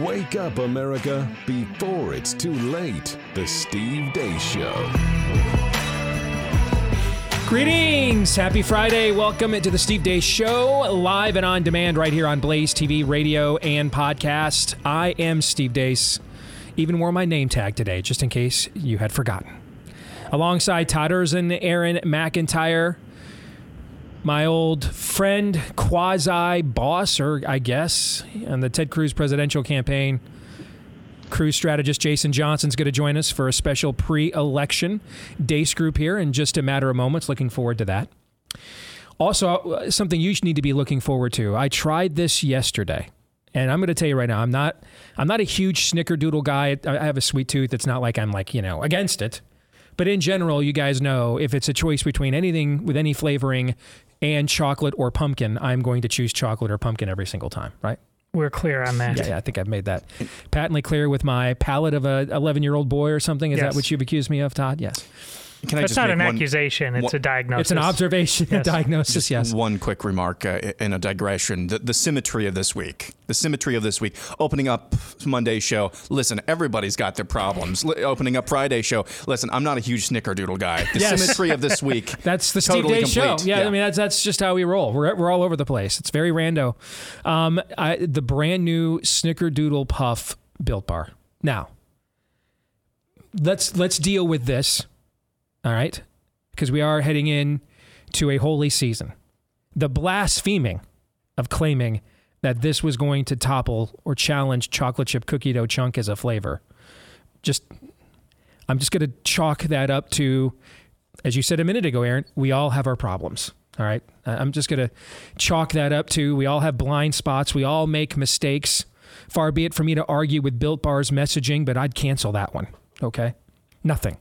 Wake up, America, before it's too late. The Steve Deace Show. Greetings. Happy Friday. Welcome to the Steve Deace Show, live and on demand right here on Blaze TV, radio, and podcast. I am Steve Deace. Even wore my name tag today, just in case you had forgotten. Alongside Todders and Aaron McIntyre, my old friend, quasi-boss, or I guess, on the Ted Cruz presidential campaign. Cruz strategist Jason Johnson's going to join us for a special pre-election Deace group here in just a matter of moments. Looking forward to that. Also, something you need to be looking forward to. I tried this yesterday, and I'm going to tell you right now, I'm not a huge snickerdoodle guy. I have a sweet tooth. It's not like I'm against it. But in general, you guys know if it's a choice between anything with any flavoring and chocolate or pumpkin, I'm going to choose chocolate or pumpkin every single time, right? We're clear on that. Yeah, I think I've made that patently clear with my palate of a 11-year-old boy or something. Is that what you've accused me of, Todd? Yes. It's not an accusation. It's a diagnosis. It's an observation, a diagnosis, yes. One quick remark and a digression. The symmetry of this week. Opening up Monday's show, listen, everybody's got their problems. Opening up Friday's show, listen, I'm not a huge snickerdoodle guy. The symmetry of this week. That's the totally Steve Deace Show. Yeah, I mean, that's just how we roll. We're all over the place. It's very rando. The brand new snickerdoodle puff Built Bar. Now, let's deal with this. All right, because we are heading in to a holy season. The blaspheming of claiming that this was going to topple or challenge chocolate chip cookie dough chunk as a flavor. I'm just going to chalk that up to, as you said a minute ago, Aaron, we all have our problems. All right, I'm just going to chalk that up to we all have blind spots. We all make mistakes. Far be it for me to argue with Built Bar's messaging, but I'd cancel that one. Okay, Nothing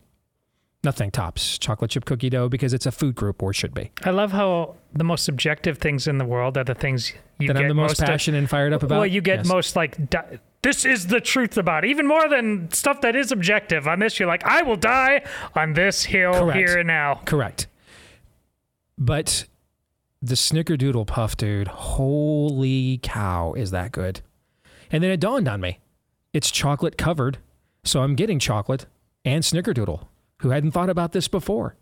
tops chocolate chip cookie dough because it's a food group, or should be. I love how the most subjective things in the world are the things you that get I'm the most passionate and fired up about. Well, you get most this is the truth about, even more than stuff that is objective. On this, you're like, I will die on this hill here and now. Correct. But the snickerdoodle puff, dude, holy cow, is that good. And then it dawned on me. It's chocolate covered, so I'm getting chocolate and snickerdoodle. Who hadn't thought about this before?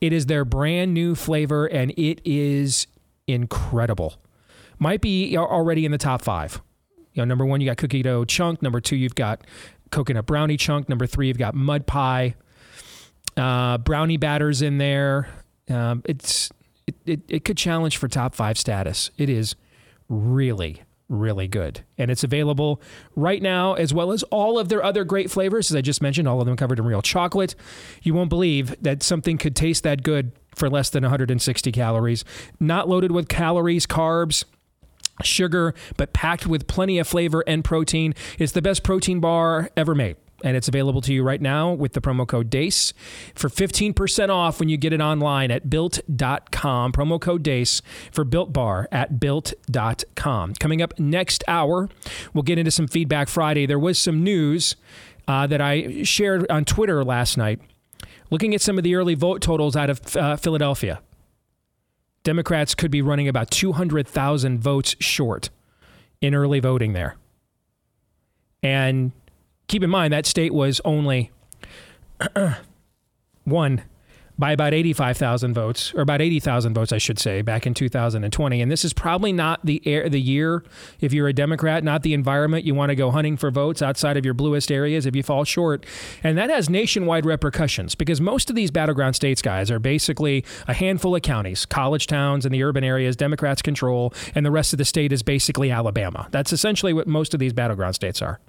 It is their brand new flavor, and it is incredible. Might be already in the top five. Number one, you got cookie dough chunk. Number two, you've got coconut brownie chunk. Number three, you've got mud pie. Brownie batter's in there. It could challenge for top five status. It is really, really good. And it's available right now, as well as all of their other great flavors. As I just mentioned, all of them covered in real chocolate. You won't believe that something could taste that good for less than 160 calories. Not loaded with calories, carbs, sugar, but packed with plenty of flavor and protein. It's the best protein bar ever made. And it's available to you right now with the promo code DACE for 15% off when you get it online at built.com. Promo code DACE for Built Bar at built.com. Coming up next hour, we'll get into some Feedback Friday. There was some news that I shared on Twitter last night, looking at some of the early vote totals out of Philadelphia. Democrats could be running about 200,000 votes short in early voting there. And keep in mind, that state was only won by about 85,000 votes, or about 80,000 votes, I should say, back in 2020. And this is probably not the year, if you're a Democrat, not the environment you want to go hunting for votes outside of your bluest areas if you fall short. And that has nationwide repercussions, because most of these battleground states, guys, are basically a handful of counties, college towns and the urban areas Democrats control, and the rest of the state is basically Alabama. That's essentially what most of these battleground states are.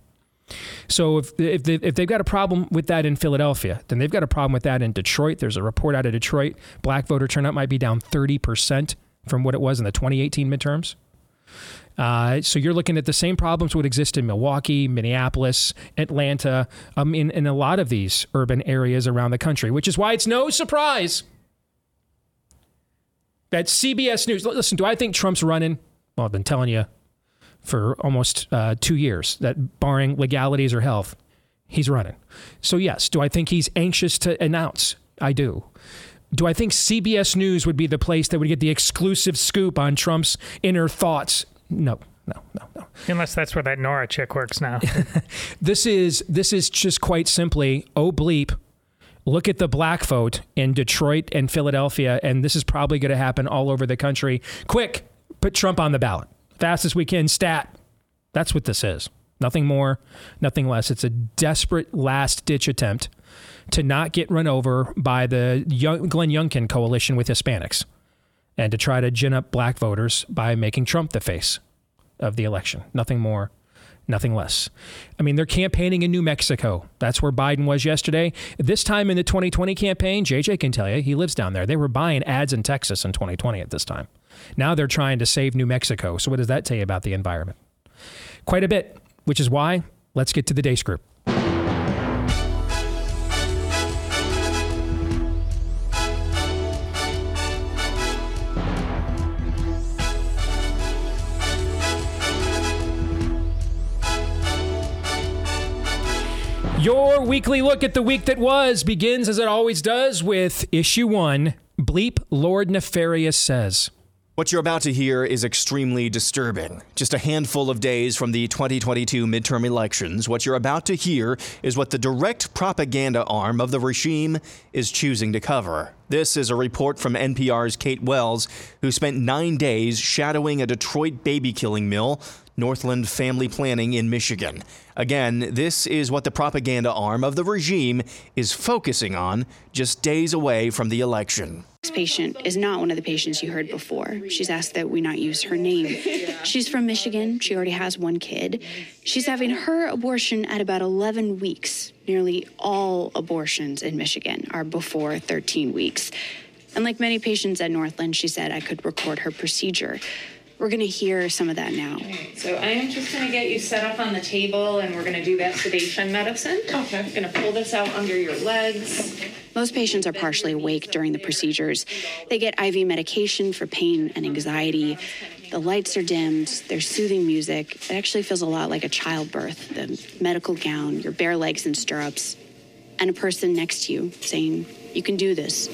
So if they've got a problem with that in Philadelphia, then they've got a problem with that in Detroit. There's a report out of Detroit. Black voter turnout might be down 30% from what it was in the 2018 midterms. So you're looking at the same problems would exist in Milwaukee, Minneapolis, Atlanta, in a lot of these urban areas around the country, which is why it's no surprise that CBS News. Listen, do I think Trump's running? Well, I've been telling you for almost 2 years that, barring legalities or health, he's running. So yes, do I think he's anxious to announce? I do. Do I think CBS News would be the place that would get the exclusive scoop on Trump's inner thoughts? No, no. Unless that's where that Nora chick works now. This is just quite simply, oh bleep, look at the black vote in Detroit and Philadelphia, and this is probably going to happen all over the country. Quick, put Trump on the ballot. Fast as we can, stat. That's what this is. Nothing more, nothing less. It's a desperate last-ditch attempt to not get run over by the Glenn Youngkin coalition with Hispanics and to try to gin up black voters by making Trump the face of the election. Nothing more, nothing less. I mean, they're campaigning in New Mexico. That's where Biden was yesterday. This time in the 2020 campaign, JJ can tell you, he lives down there. They were buying ads in Texas in 2020 at this time. Now they're trying to save New Mexico. So what does that tell you about the environment? Quite a bit, which is why let's get to the Deace Group. Your weekly look at the week that was begins, as it always does, with Issue 1, Bleep Lord Nefarious Says. What you're about to hear is extremely disturbing. Just a handful of days from the 2022 midterm elections, what you're about to hear is what the direct propaganda arm of the regime is choosing to cover. This is a report from NPR's Kate Wells, who spent 9 days shadowing a Detroit baby-killing mill, Northland Family Planning in Michigan. Again, this is what the propaganda arm of the regime is focusing on just days away from the election. This patient is not one of the patients you heard before. She's asked that we not use her name. She's from Michigan. She already has one kid. She's having her abortion at about 11 weeks. Nearly all abortions in Michigan are before 13 weeks. And like many patients at Northland, she said I could record her procedure. We're going to hear some of that now. Okay, so I am just going to get you set up on the table, and we're going to do that sedation medicine. Okay. I'm going to pull this out under your legs. Most patients are partially awake during the procedures. They get IV medication for pain and anxiety. The lights are dimmed. There's soothing music. It actually feels a lot like a childbirth. The medical gown, your bare legs in stirrups, and a person next to you saying, you can do this.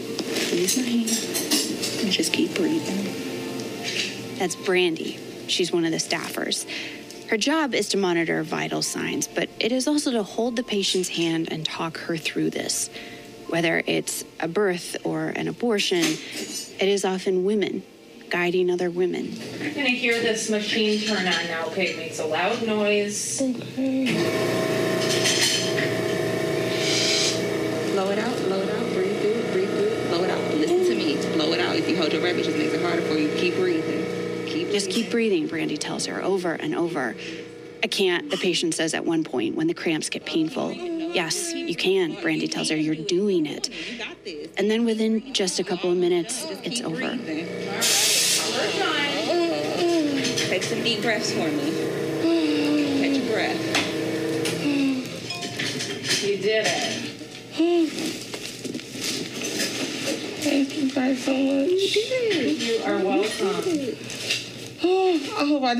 Please, and just keep breathing. That's Brandy. She's one of the staffers. Her job is to monitor vital signs, but it is also to hold the patient's hand and talk her through this. Whether it's a birth or an abortion, it is often women guiding other women. You're gonna hear this machine turn on now. Okay, it makes a loud noise. Blow it out, blow it out, breathe through, blow it out. Listen to me, blow it out. If you hold your breath, it just makes it harder for you. Keep breathing. Just keep breathing, Brandy tells her over and over. I can't, the patient says at one point when the cramps get painful. Yes, you can, Brandy tells her, you're doing it. And then within just a couple of minutes, it's over. All right. Take some deep breaths for me. Catch your breath. You did it. Thank you guys so much. You did. You are welcome. Oh, I hope I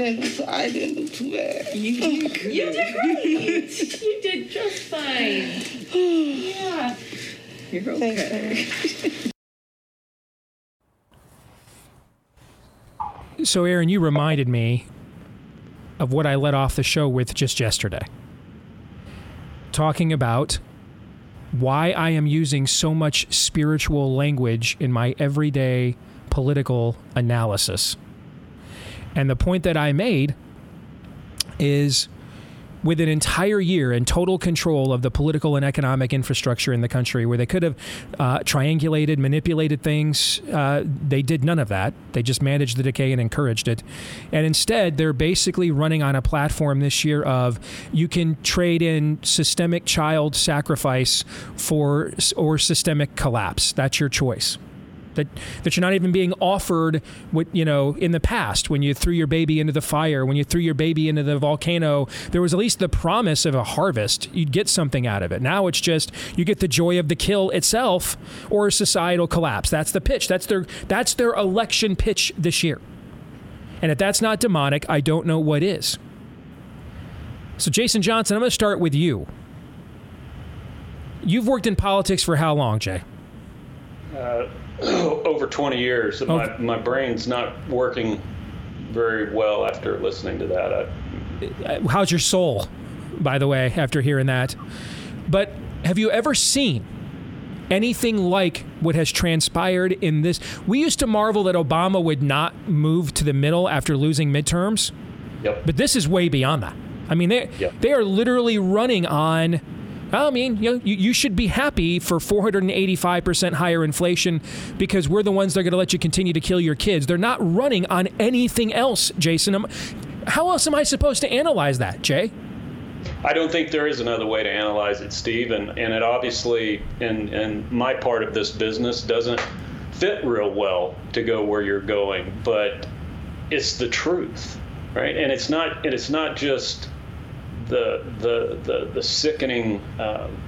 didn't do too bad. You did great. You did great. You did just fine. Yeah. You're okay. Thanks. So, Aaron, you reminded me of what I let off the show with just yesterday. Talking about why I am using so much spiritual language in my everyday political analysis. And the point that I made is, with an entire year in total control of the political and economic infrastructure in the country, where they could have triangulated, manipulated things, they did none of that. They just managed the decay and encouraged it. And instead, they're basically running on a platform this year of, you can trade in systemic child sacrifice for or systemic collapse. That's your choice. That you're not even being offered what, you know, in the past, when you threw your baby into the fire, when you threw your baby into the volcano, there was at least the promise of a harvest. You'd get something out of it. Now it's just, you get the joy of the kill itself or societal collapse. That's the pitch. That's their election pitch this year. And if that's not demonic, I don't know what is. So Jason Johnson, I'm going to start with you. You've worked in politics for how long, Jay? Over 20 years. My brain's not working very well after listening to that. How's your soul, by the way, after hearing that? But have you ever seen anything like what has transpired in this? We used to marvel that Obama would not move to the middle after losing midterms. Yep. But this is way beyond that. I mean, they are literally running on, I mean, you should be happy for 485% higher inflation because we're the ones that are going to let you continue to kill your kids. They're not running on anything else, Jason. How else am I supposed to analyze that, Jay? I don't think there is another way to analyze it, Steve. And it obviously, in my part of this business, doesn't fit real well to go where you're going. But it's the truth, right? And it's not just the sickening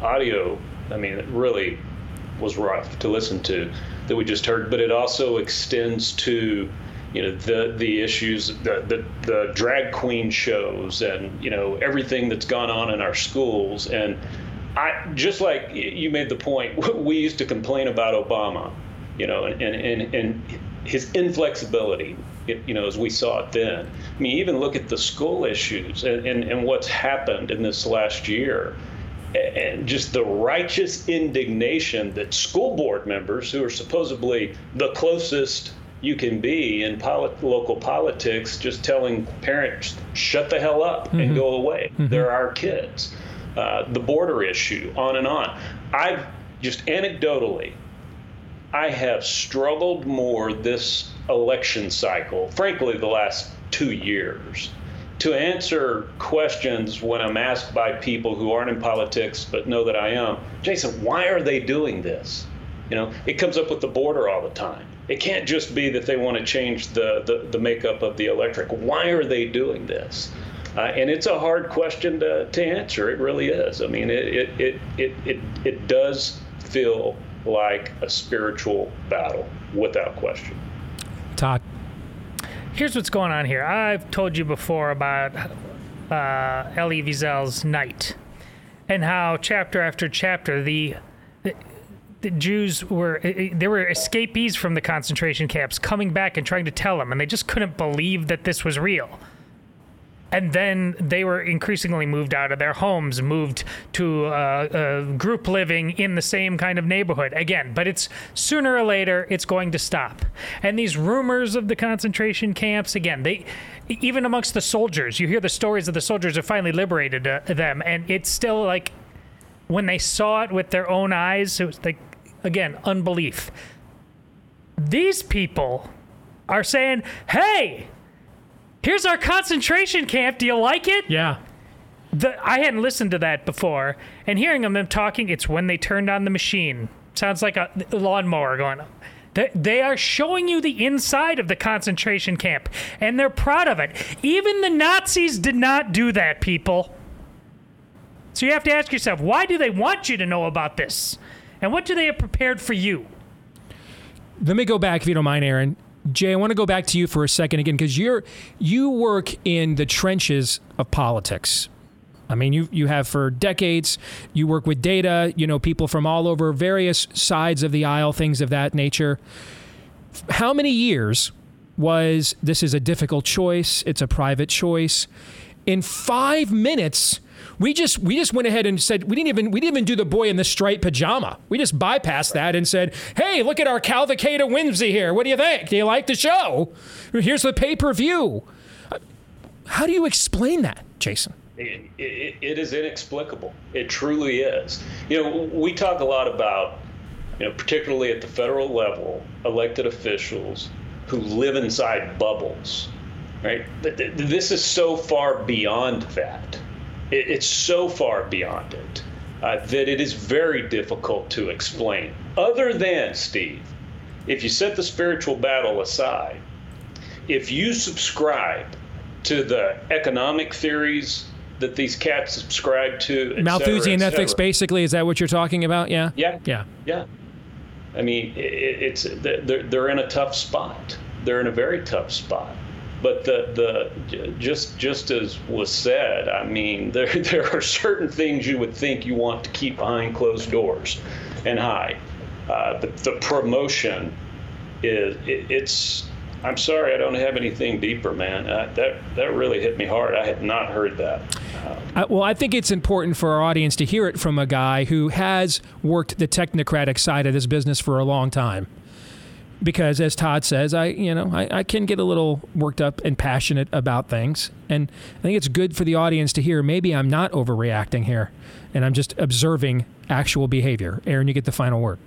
audio. I mean, it really was rough to listen to that we just heard. But it also extends to, you know, the issues, the drag queen shows, and, you know, everything that's gone on in our schools. And I, just like you made the point, we used to complain about Obama, you know, and his inflexibility, you know, as we saw it then. I mean, even look at the school issues and what's happened in this last year, and just the righteous indignation that school board members, who are supposedly the closest you can be in local politics, just telling parents, shut the hell up and go away. They're our kids. The border issue, on and on. I've just anecdotally, I have struggled more this election cycle, frankly, the last 2 years, to answer questions when I'm asked by people who aren't in politics but know that I am. Jason, why are they doing this? You know, it comes up with the border all the time. It can't just be that they want to change the makeup of the electorate. Why are they doing this? And it's a hard question to answer. It really is. I mean, it does feel like a spiritual battle, without question. Todd, here's what's going on here. I've told you before about Elie Wiesel's night and how chapter after chapter the Jews were escapees from the concentration camps coming back and trying to tell them, and they just couldn't believe that this was real. And then they were increasingly moved out of their homes, moved to group living in the same kind of neighborhood again. But it's sooner or later, it's going to stop. And these rumors of the concentration camps, again, they, even amongst the soldiers, you hear the stories of the soldiers who finally liberated them. And it's still like, when they saw it with their own eyes, it was like, again, unbelief. These people are saying, hey, here's our concentration camp. Do you like it? Yeah. I hadn't listened to that before. And hearing them talking, it's when they turned on the machine. Sounds like a lawnmower going up. They are showing you the inside of the concentration camp, and they're proud of it. Even the Nazis did not do that, people. So you have to ask yourself, why do they want you to know about this? And what do they have prepared for you? Let me go back, if you don't mind, Aaron. Jay, I want to go back to you for a second again, because you work in the trenches of politics. I mean, you have for decades. You work with data, you know, people from all over various sides of the aisle, things of that nature. How many years was this is a difficult choice, it's a private choice? In 5 minutes, we just went ahead and said we didn't even do the boy in the striped pajama. We just bypassed that and said, hey, look at our Calvacada whimsy here. What do you think? Do you like the show? Here's the pay-per-view. How do you explain that, Jason? It is inexplicable. It truly is. You know, we talk a lot about, you know, particularly at the federal level, elected officials who live inside bubbles, right? This is so far beyond that. It's so far beyond it that it is very difficult to explain. Other than, Steve, if you set the spiritual battle aside, if you subscribe to the economic theories that these cats subscribe to, et Malthusian cetera, ethics, basically, is that what you're talking about? Yeah. Yeah. Yeah. Yeah. I mean, it's they're in a tough spot. They're in a very tough spot. But just as was said, I mean, there are certain things you would think you want to keep behind closed doors and hide. But the promotion is, it's I'm sorry, I don't have anything deeper, man. That really hit me hard. I had not heard that. Well, I think it's important for our audience to hear it from a guy who has worked the technocratic side of this business for a long time. Because as Todd says, I can get a little worked up and passionate about things. And I think it's good for the audience to hear, maybe I'm not overreacting here and I'm just observing actual behavior. Aaron, you get the final word.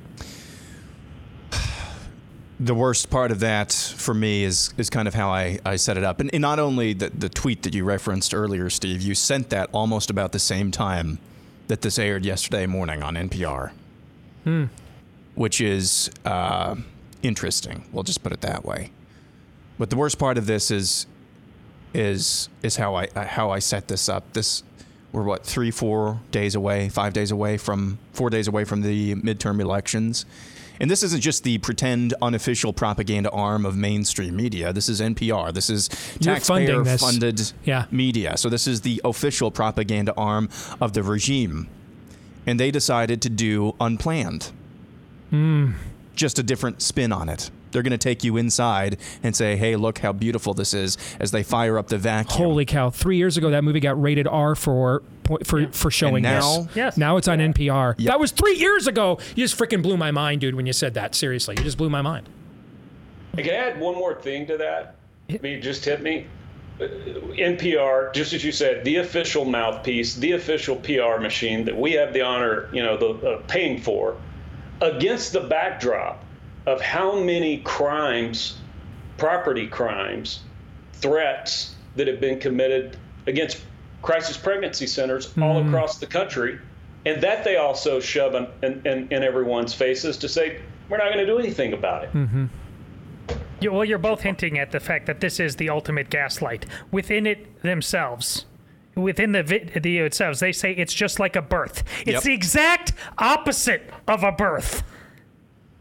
The worst part of that for me is kind of how I set it up. And not only the tweet that you referenced earlier, Steve, you sent that almost about the same time that this aired yesterday morning on NPR, which is interesting. We'll just put it that way. But the worst part of this is how I set this up. We're 4 days away from the midterm elections. And this isn't just the pretend unofficial propaganda arm of mainstream media. This is NPR. This is taxpayer-funded media. So this is the official propaganda arm of the regime. And they decided to do unplanned. Just a different spin on it. They're going to take you inside and say, hey, look how beautiful this is, as they fire up the vacuum. Holy cow. 3 years ago, that movie got rated R for showing this. Yes. Now it's on NPR. Yep. That was 3 years ago. You just freaking blew my mind, dude, when you said that. Seriously, you just blew my mind. I can add one more thing to that. I mean, it just hit me. NPR, just as you said, the official mouthpiece, the official PR machine that we have the honor, paying for, against the backdrop of how many crimes, property crimes, threats that have been committed against crisis pregnancy centers all across the country, and that they also shove in everyone's faces to say, we're not going to do anything about it. Well, you're both hinting at the fact that this is the ultimate gaslight within it themselves. Within the video itself, they say it's just like a birth. It's the exact opposite of a birth.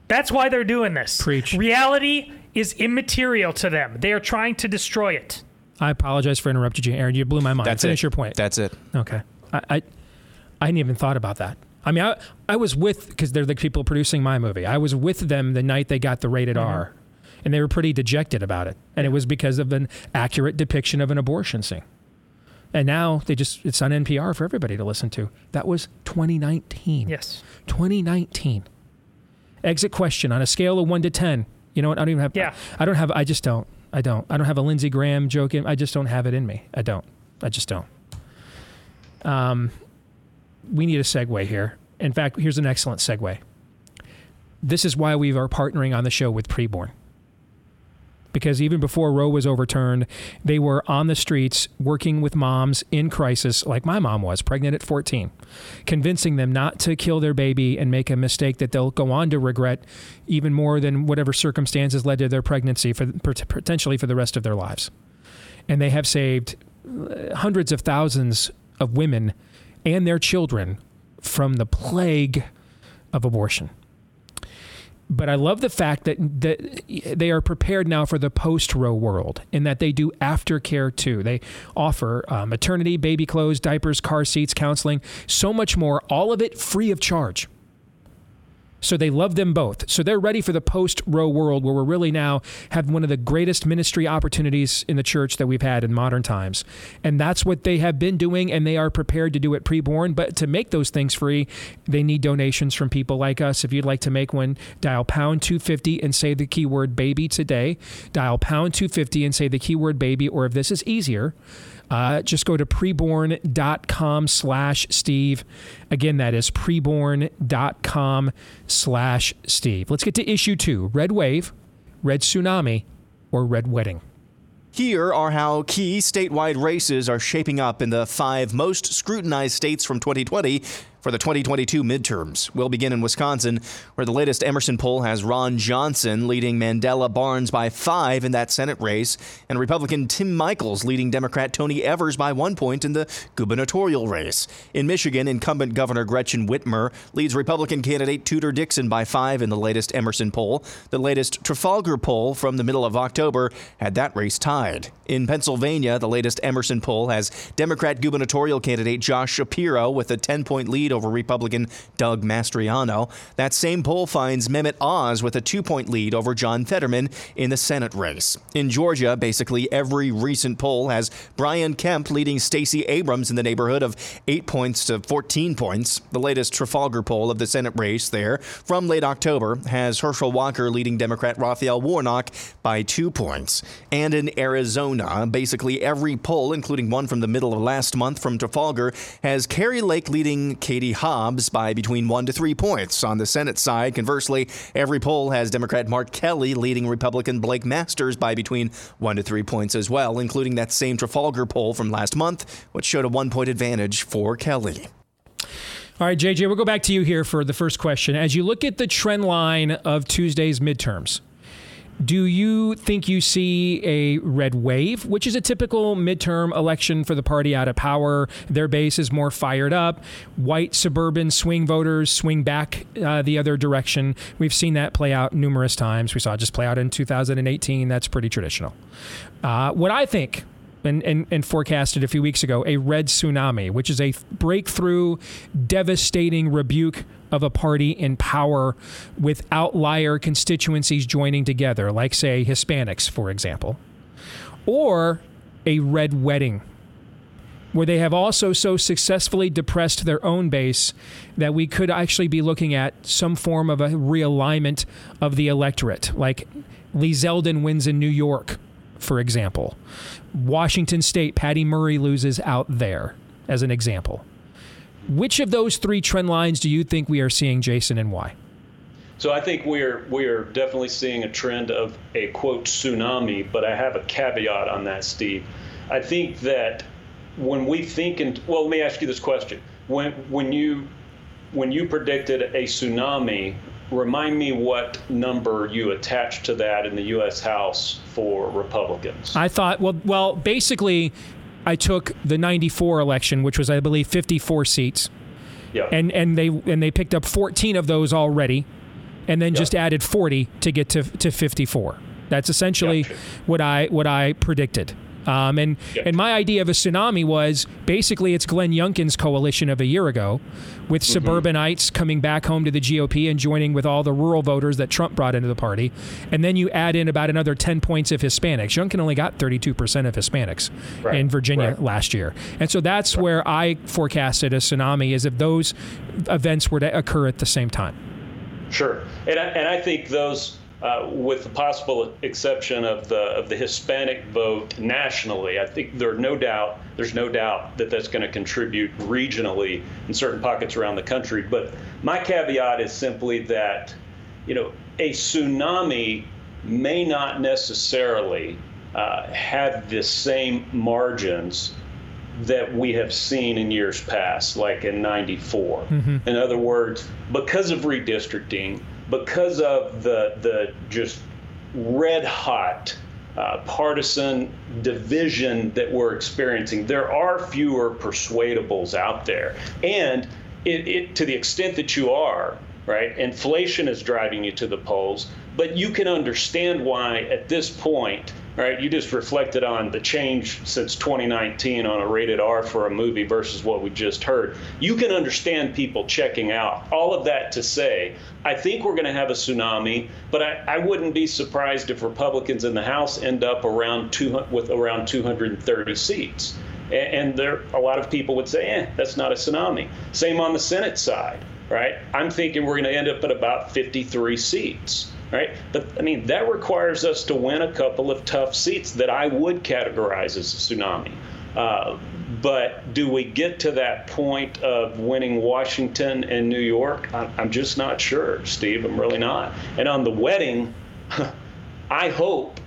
That's why they're doing this. Preach. Reality is immaterial to them. They are trying to destroy it. I apologize for interrupting you, Aaron. You blew my mind. Finish your point. That's it. Okay. I hadn't even thought about that. I mean, I was with, because they're the people producing my movie, I was with them the night they got the rated R, and they were pretty dejected about it. And it was because of an accurate depiction of an abortion scene. And now it's on NPR for everybody to listen to. That was 2019. Yes. 2019. Exit question on a scale of 1 to 10. You know what? I don't even have. Yeah. I don't have a Lindsey Graham joke. I just don't have it in me. I just don't. We need a segue here. In fact, here's an excellent segue. This is why we are partnering on the show with Preborn. Because even before Roe was overturned, they were on the streets working with moms in crisis, like my mom was, pregnant at 14, convincing them not to kill their baby and make a mistake that they'll go on to regret even more than whatever circumstances led to their pregnancy, potentially for the rest of their lives. And they have saved hundreds of thousands of women and their children from the plague of abortion. But I love the fact that they are prepared now for the post-Roe world, and that they do aftercare too. They offer maternity, baby clothes, diapers, car seats, counseling, so much more, all of it free of charge. So they love them both. So they're ready for the post-Roe world, where we're really now have one of the greatest ministry opportunities in the church that we've had in modern times. And that's what they have been doing, and they are prepared to do it Preborn. But to make those things free, they need donations from people like us. If you'd like to make one, dial pound 250 and say the keyword baby today. Dial pound 250 and say the keyword baby, or if this is easier, just go to preborn.com/Steve. Again, that is preborn.com/Steve. Let's get to issue 2, Red Wave, Red Tsunami, or Red Wedding. Here are how key statewide races are shaping up in the 5 most scrutinized states from 2020 for the 2022 midterms. We'll begin in Wisconsin, where the latest Emerson poll has Ron Johnson leading Mandela Barnes by 5 in that Senate race, and Republican Tim Michels leading Democrat Tony Evers by 1 point in the gubernatorial race. In Michigan, incumbent Governor Gretchen Whitmer leads Republican candidate Tudor Dixon by 5 in the latest Emerson poll. The latest Trafalgar poll from the middle of October had that race tied. In Pennsylvania, the latest Emerson poll has Democrat gubernatorial candidate Josh Shapiro with a 10-point lead lead over Republican Doug Mastriano. That same poll finds Mehmet Oz with a 2-point lead over John Fetterman in the Senate race. In Georgia, basically every recent poll has Brian Kemp leading Stacey Abrams in the neighborhood of 8 points to 14 points. The latest Trafalgar poll of the Senate race there from late October has Herschel Walker leading Democrat Raphael Warnock by 2 points. And in Arizona, basically every poll, including one from the middle of last month from Trafalgar, has Carrie Lake leading Katie Hobbs by between 1 to 3 points. On the Senate side, conversely, every poll has Democrat Mark Kelly leading Republican Blake Masters by between 1 to 3 points as well, including that same Trafalgar poll from last month, which showed a 1-point advantage for Kelly. All right, JJ, we'll go back to you here for the first question. As you look at the trend line of Tuesday's midterms, do you think you see a red wave, which is a typical midterm election for the party out of power? Their base is more fired up. White suburban swing voters swing back the other direction. We've seen that play out numerous times. We saw it just play out in 2018. That's pretty traditional. What I think, and forecasted a few weeks ago, a red tsunami, which is a breakthrough, devastating rebuke of a party in power with outlier constituencies joining together, like, say, Hispanics, for example, or a red wedding, where they have also so successfully depressed their own base that we could actually be looking at some form of a realignment of the electorate, like Lee Zeldin wins in New York, for example. Washington State, Patty Murray loses out there, as an example. Which of those three trend lines do you think we are seeing, Jason, and why? So I think we are definitely seeing a trend of a, quote, tsunami, but I have a caveat on that, Steve. I think that when we think, well, let me ask you this question. When you predicted a tsunami, remind me what number you attached to that in the U.S. House for Republicans. I thought, well, basically, I took the 94 election, which was, I believe, 54 seats. Yeah. And they picked up 14 of those already, and then just added 40 to get to 54. That's essentially what I predicted. And my idea of a tsunami was basically it's Glenn Youngkin's coalition of a year ago with suburbanites coming back home to the GOP and joining with all the rural voters that Trump brought into the party. And then you add in about another 10 points of Hispanics. Youngkin only got 32% of Hispanics in Virginia last year. And so that's where I forecasted a tsunami, is if those events were to occur at the same time. Sure. And I think those... with the possible exception of the Hispanic vote nationally, I think there's no doubt that that's going to contribute regionally in certain pockets around the country. But my caveat is simply that, a tsunami may not necessarily have the same margins that we have seen in years past, like in 94. Mm-hmm. In other words, because of redistricting, because of the just red hot partisan division that we're experiencing, there are fewer persuadables out there. And it to the extent that you are, inflation is driving you to the polls, but you can understand why at this point, you just reflected on the change since 2019 on a rated R for a movie versus what we just heard. You can understand people checking out. All of that to say, I think we're going to have a tsunami, but I wouldn't be surprised if Republicans in the House end up around 230 seats. And there, a lot of people would say, that's not a tsunami. Same on the Senate side, I'm thinking we're going to end up at about 53 seats. But that requires us to win a couple of tough seats that I would categorize as a tsunami. But do we get to that point of winning Washington and New York? I'm just not sure, Steve. I'm really not. And on the wedding, I hope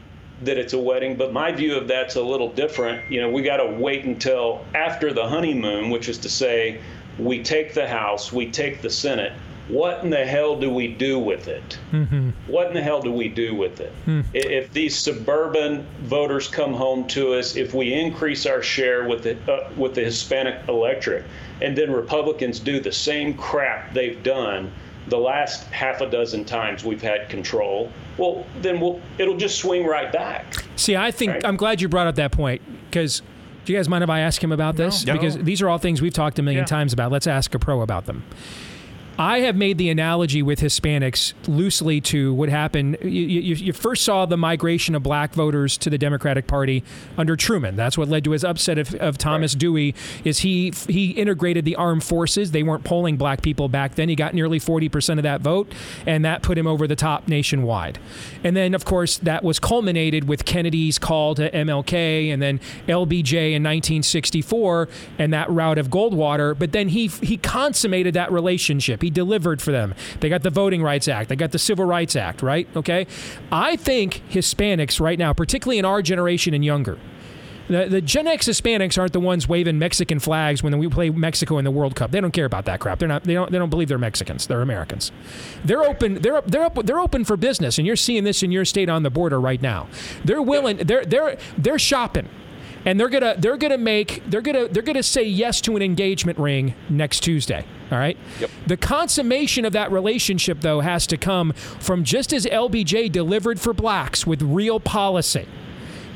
that it's a wedding, but my view of that's a little different. We got to wait until after the honeymoon, which is to say we take the House, we take the Senate. What in the hell do we do with it? Mm-hmm. What in the hell do we do with it? Mm. If these suburban voters come home to us, if we increase our share with the Hispanic electorate, and then Republicans do the same crap they've done the last half a dozen times we've had control, well, then it'll just swing right back. See, I think I'm glad you brought up that point, because Do you guys mind if I ask him about this? No. Because these are all things we've talked a million times about. Let's ask a pro about them. I have made the analogy with Hispanics loosely to what happened. You first saw the migration of black voters to the Democratic Party under Truman. That's what led to his upset of Thomas Dewey, is he integrated the armed forces. They weren't polling black people back then. He got nearly 40% of that vote, and that put him over the top nationwide. And then, of course, that was culminated with Kennedy's call to MLK and then LBJ in 1964 and that route of Goldwater. But then he consummated that relationship. He delivered for them. They got the Voting Rights Act. They got the Civil Rights Act, right? Okay. I think Hispanics right now, particularly in our generation and younger, the Gen X Hispanics aren't the ones waving Mexican flags when we play Mexico in the World Cup. They don't care about that crap. They don't believe they're Mexicans. They're Americans. They're open for business, and you're seeing this in your state on the border right now. They're willing. They're shopping. And they're gonna say yes to an engagement ring next Tuesday. All right. Yep. The consummation of that relationship, though, has to come from, just as LBJ delivered for blacks with real policy,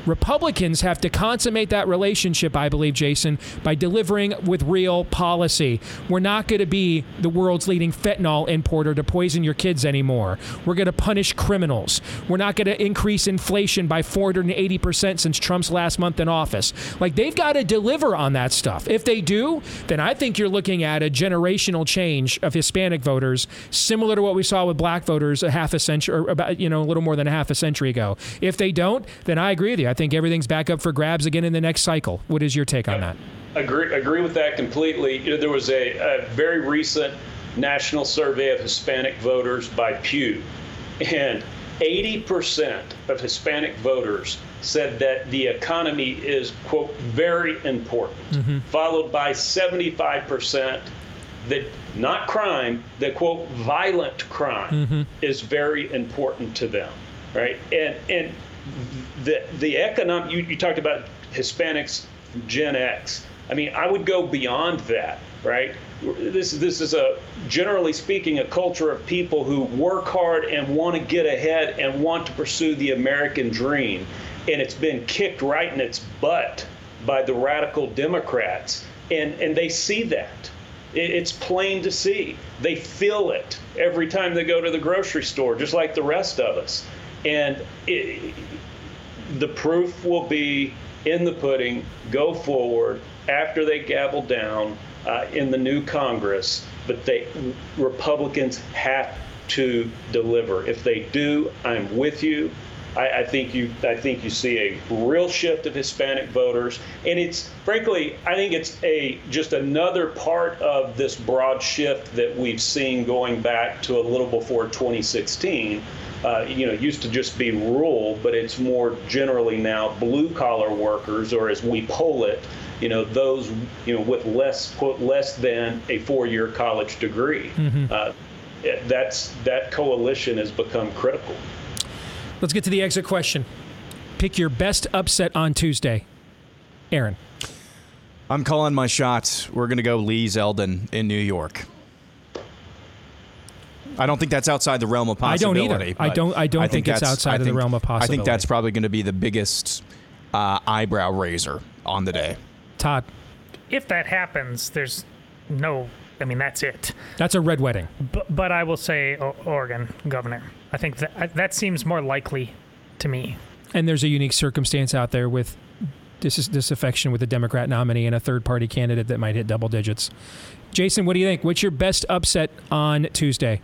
Republicans have to consummate that relationship, I believe, Jason, by delivering with real policy. We're not going to be the world's leading fentanyl importer to poison your kids anymore. We're going to punish criminals. We're not going to increase inflation by 480% since Trump's last month in office. Like, they've got to deliver on that stuff. If they do, then I think you're looking at a generational change of Hispanic voters, similar to what we saw with black voters a little more than a half a century ago. If they don't, then I agree with you. I think everything's back up for grabs again in the next cycle. What is your take on that? Agree with that completely. You know, there was a very recent national survey of Hispanic voters by Pew, and 80% of Hispanic voters said that the economy is, quote, very important, followed by 75% that not crime, that, quote, violent crime is very important to them, right? And the economic, you talked about Hispanics, Gen X. I mean, I would go beyond that, right? This is generally speaking, a culture of people who work hard and want to get ahead and want to pursue the American dream. And it's been kicked right in its butt by the radical Democrats. And they see that. It's plain to see. They feel it every time they go to the grocery store, just like the rest of us. And the proof will be in the pudding. Go forward after they gavel down in the new Congress. But Republicans have to deliver. If they do, I'm with you. I think you see a real shift of Hispanic voters, and it's frankly, I think it's just another part of this broad shift that we've seen going back to a little before 2016. It used to just be rural, but it's more generally now blue-collar workers, or as we poll it, those with less, quote, less than a four-year college degree. That coalition has become critical. Let's get to the exit question. Pick your best upset on Tuesday. Aaron. I'm calling my shots. We're going to go Lee Zeldin in New York. I don't think that's outside the realm of possibility. I don't either. I don't think it's outside of the realm of possibility. I think that's probably going to be the biggest eyebrow raiser on the day. Todd. If that happens, that's it. That's a red wedding. But I will say Oregon governor. I think that seems more likely to me. And there's a unique circumstance out there with disaffection with a Democrat nominee and a third-party candidate that might hit double digits. Jason, what do you think? What's your best upset on Tuesday?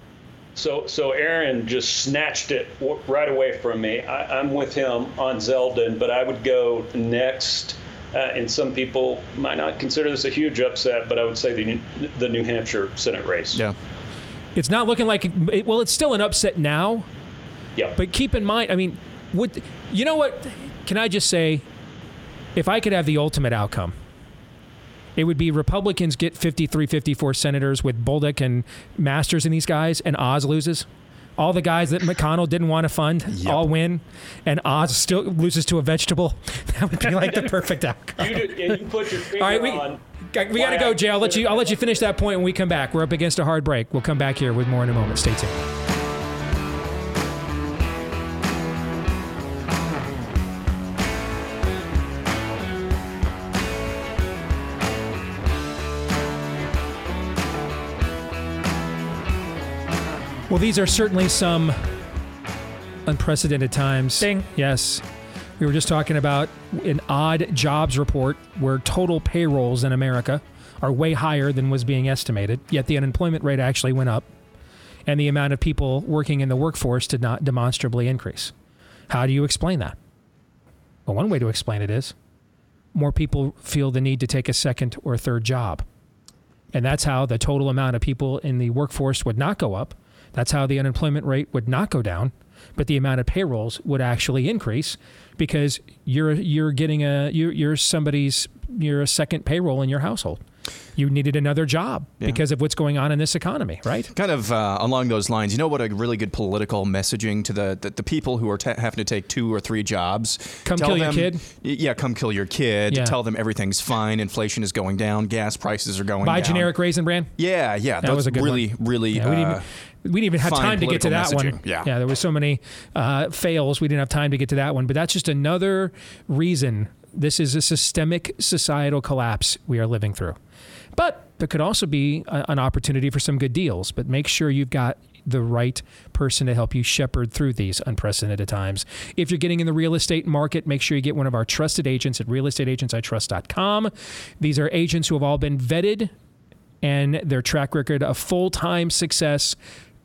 So Aaron just snatched it right away from me. I'm with him on Zeldin, but I would go next. And some people might not consider this a huge upset, but I would say the New Hampshire Senate race. Yeah. It's not looking like – well, it's still an upset now. Yeah. But keep in mind, I mean, you know what? Can I just say, if I could have the ultimate outcome, it would be Republicans get 53, 54 senators with Bolduc and Masters and these guys, and Oz loses. All the guys that McConnell didn't want to fund all win, and Oz still loses to a vegetable. That would be like the perfect outcome. You put your finger on. We got to go, Jay. I'll let you finish that point when we come back. We're up against a hard break. We'll come back here with more in a moment. Stay tuned. Well, these are certainly some unprecedented times. Ding. Yes. We were just talking about an odd jobs report where total payrolls in America are way higher than was being estimated, yet the unemployment rate actually went up, and the amount of people working in the workforce did not demonstrably increase. How do you explain that? Well, one way to explain it is more people feel the need to take a second or third job. And that's how the total amount of people in the workforce would not go up. That's how the unemployment rate would not go down, but the amount of payrolls would actually increase because you're a second payroll in your household. You needed another job because of what's going on in this economy, right? Kind of along those lines, you know what a really good political messaging to the people who are having to take two or three jobs? Come kill your kid? Yeah, come kill your kid. Yeah. Tell them everything's fine, inflation is going down, gas prices are going down. Buy generic Raisin Bran? Yeah, yeah. That was a good one. Really, yeah, we didn't even have time to get to that one. Yeah, there were so many fails, we didn't have time to get to that one. But that's just another reason this is a systemic societal collapse we are living through. But there could also be an opportunity for some good deals. But make sure you've got the right person to help you shepherd through these unprecedented times. If you're getting in the real estate market, make sure you get one of our trusted agents at realestateagentsitrust.com. These are agents who have all been vetted and their track record of full-time success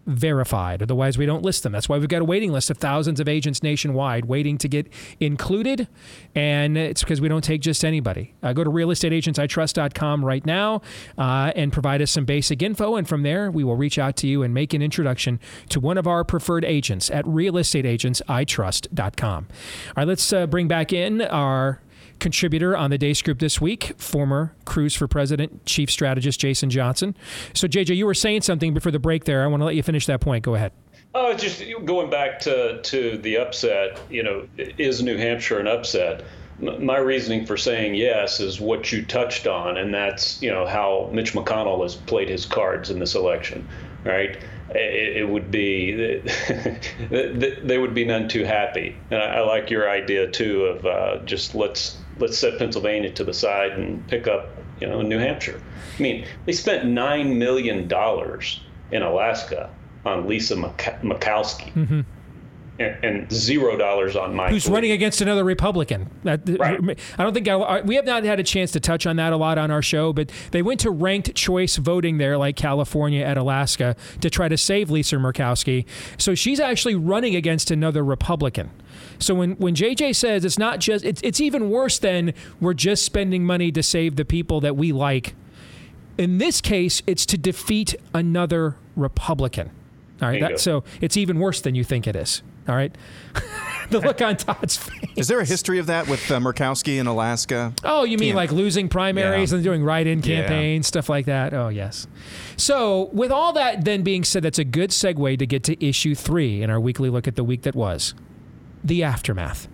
verified. Otherwise, we don't list them. That's why we've got a waiting list of thousands of agents nationwide waiting to get included. And it's because we don't take just anybody. Go to realestateagentsitrust.com right now and provide us some basic info. And from there, we will reach out to you and make an introduction to one of our preferred agents at realestateagentsitrust.com. All right, let's bring back in our contributor on the Deace Group this week, former Cruz for President Chief Strategist Jason Johnson. So, JJ, you were saying something before the break there. I want to let you finish that point. Go ahead. Oh, just going back to the upset, you know, is New Hampshire an upset? My reasoning for saying yes is what you touched on, and that's, you know, how Mitch McConnell has played his cards in this election, right? It would be, they would be none too happy. And I like your idea, too, of just let's set Pennsylvania to the side and pick up, you know, New Hampshire. I mean, they spent $9 million in Alaska on Lisa Murkowski mm-hmm. and $0 on Mike. Who's running against another Republican. Right. I don't think we have not had a chance to touch on that a lot on our show, but they went to ranked choice voting there like California at Alaska to try to save Lisa Murkowski. So she's actually running against another Republican. So when JJ says it's not just, it's even worse than we're just spending money to save the people that we like. In this case, it's to defeat another Republican. All right. So it's even worse than you think it is. All right. The look on Todd's face. Is there a history of that with Murkowski in Alaska? Oh, you mean like losing primaries and doing write-in campaigns, stuff like that? Oh, yes. So with all that then being said, that's a good segue to get to issue 3 in our weekly look at the week that was. The aftermath.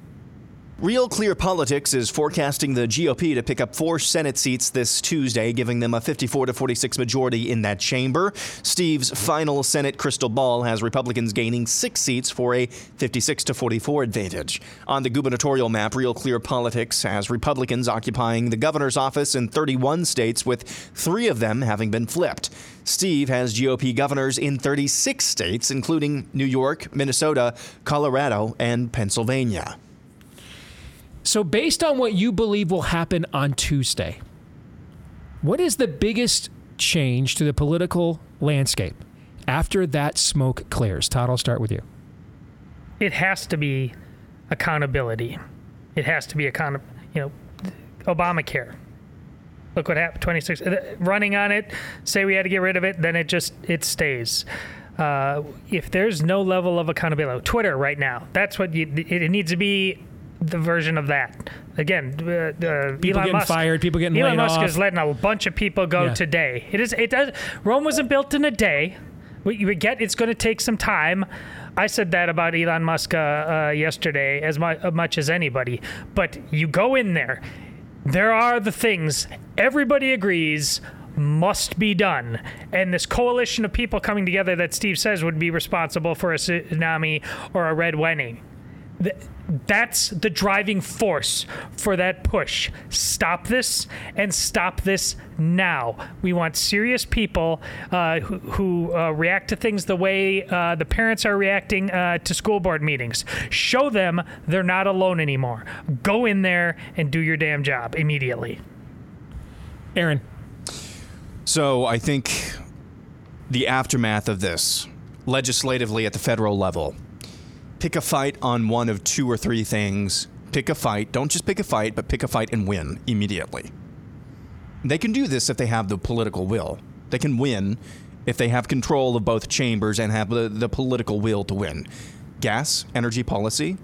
Real Clear Politics is forecasting the GOP to pick up 4 Senate seats this Tuesday, giving them a 54-46 majority in that chamber. Steve's final Senate crystal ball has Republicans gaining 6 seats for a 56-44 advantage. On the gubernatorial map, Real Clear Politics has Republicans occupying the governor's office in 31 states, with 3 of them having been flipped. Steve has GOP governors in 36 states, including New York, Minnesota, Colorado, and Pennsylvania. So based on what you believe will happen on Tuesday, what is the biggest change to the political landscape after that smoke clears? Todd, I'll start with you. It has to be accountability. It has to be Obamacare. Look what happened, 26, running on it, say we had to get rid of it, then it stays. If there's no level of accountability, Twitter right now, that's what it needs to be. The version of that again. People Elon Musk fired. People getting Elon laid Musk off. Is letting a bunch of people go today. It is. It does. Rome wasn't built in a day. We get it's going to take some time. I said that about Elon Musk yesterday, as much as anybody. But you go in there. There are the things everybody agrees must be done, and this coalition of people coming together that Steve says would be responsible for a tsunami or a red wedding. That's the driving force for that push. Stop this, and stop this now. We want serious people who react to things the way the parents are reacting to school board meetings. Show them they're not alone anymore. Go in there and do your damn job immediately. Aaron. So I think the aftermath of this, legislatively at the federal level, pick a fight on one of two or three things. Pick a fight. Don't just pick a fight, but pick a fight and win immediately. They can do this if they have the political will. They can win if they have control of both chambers and have the political will to win. Gas, energy policy,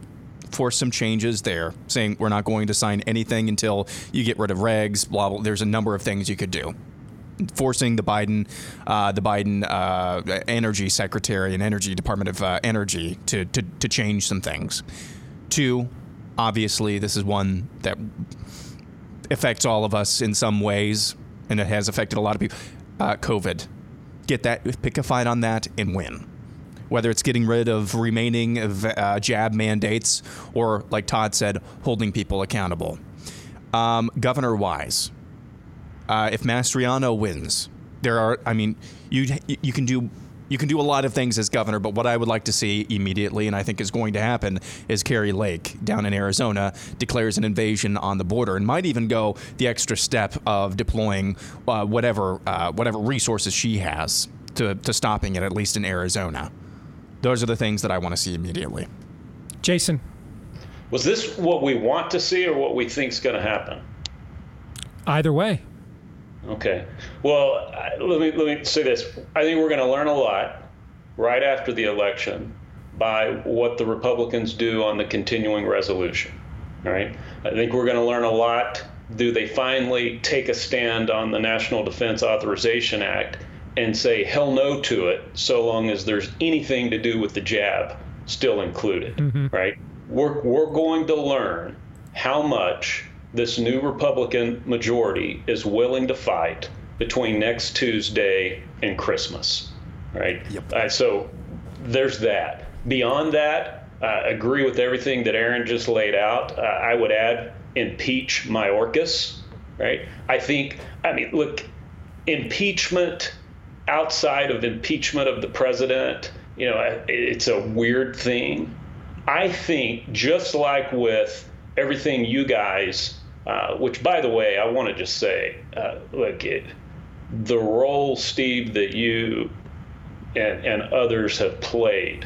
force some changes there, saying we're not going to sign anything until you get rid of regs, blah, blah. There's a number of things you could do. Forcing the Biden energy secretary and energy department of energy to change some things. Two, obviously, this is one that affects all of us in some ways, and it has affected a lot of people. COVID. Get that, pick a fight on that, and win. Whether it's getting rid of remaining of jab mandates or, like Todd said, holding people accountable. Governor-wise. If Mastriano wins, you can do a lot of things as governor, but what I would like to see immediately, and I think is going to happen, is Carrie Lake down in Arizona declares an invasion on the border and might even go the extra step of deploying whatever resources she has to stopping it, at least in Arizona. Those are the things that I want to see immediately. Jason. Was this what we want to see or what we think is going to happen? Either way. Okay. Well, let me say this. I think we're going to learn a lot right after the election by what the Republicans do on the continuing resolution. All right. I think we're going to learn a lot. Do they finally take a stand on the National Defense Authorization Act and say hell no to it so long as there's anything to do with the jab still included? Mm-hmm. Right. We're going to learn how much this new Republican majority is willing to fight between next Tuesday and Christmas, right? Yep. So there's that. Beyond that, I agree with everything that Aaron just laid out. I would add impeach Mayorkas, right? Look, impeachment outside of impeachment of the president, it's a weird thing. I think just like with everything you guys, which, by the way, I want to just say, the role, Steve, that you and others have played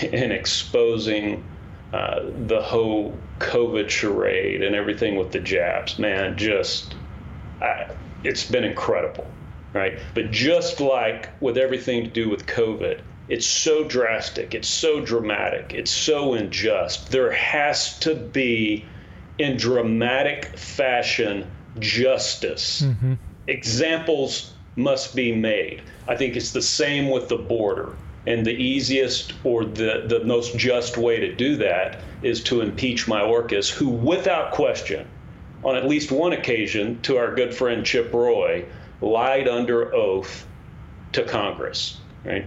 in exposing the whole COVID charade and everything with the jabs, man, it's been incredible, right? But just like with everything to do with COVID, it's so drastic, it's so dramatic, it's so unjust. There has to be, in dramatic fashion, justice. Mm-hmm. Examples must be made. I think it's the same with the border. And the easiest or the most just way to do that is to impeach Mayorkas, who, without question, on at least one occasion, to our good friend Chip Roy, lied under oath to Congress, right?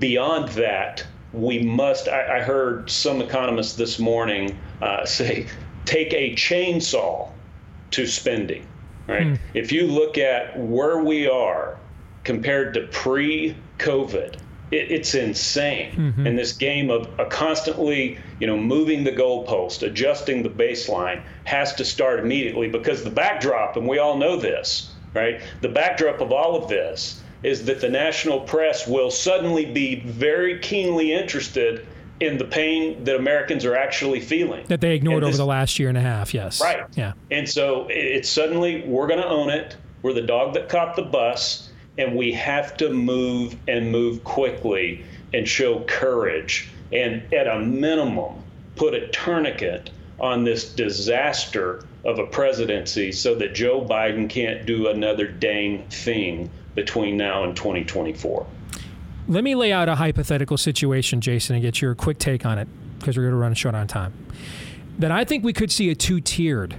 Beyond that, we must, I heard some economists this morning say, take a chainsaw to spending, right? Mm. If you look at where we are compared to pre-COVID, it's insane. Mm-hmm. And this game of constantly, moving the goalpost, adjusting the baseline has to start immediately because the backdrop, and we all know this, right? The backdrop of all of this is that the national press will suddenly be very keenly interested in the pain that Americans are actually feeling. That they ignored over the last year and a half, yes. Right. Yeah. And so it's suddenly, we're going to own it. We're the dog that caught the bus, and we have to move and move quickly and show courage and, at a minimum, put a tourniquet on this disaster of a presidency so that Joe Biden can't do another dang thing between now and 2024. Let me lay out a hypothetical situation, Jason, and get your quick take on it, because we're going to run short on time. That I think we could see a two-tiered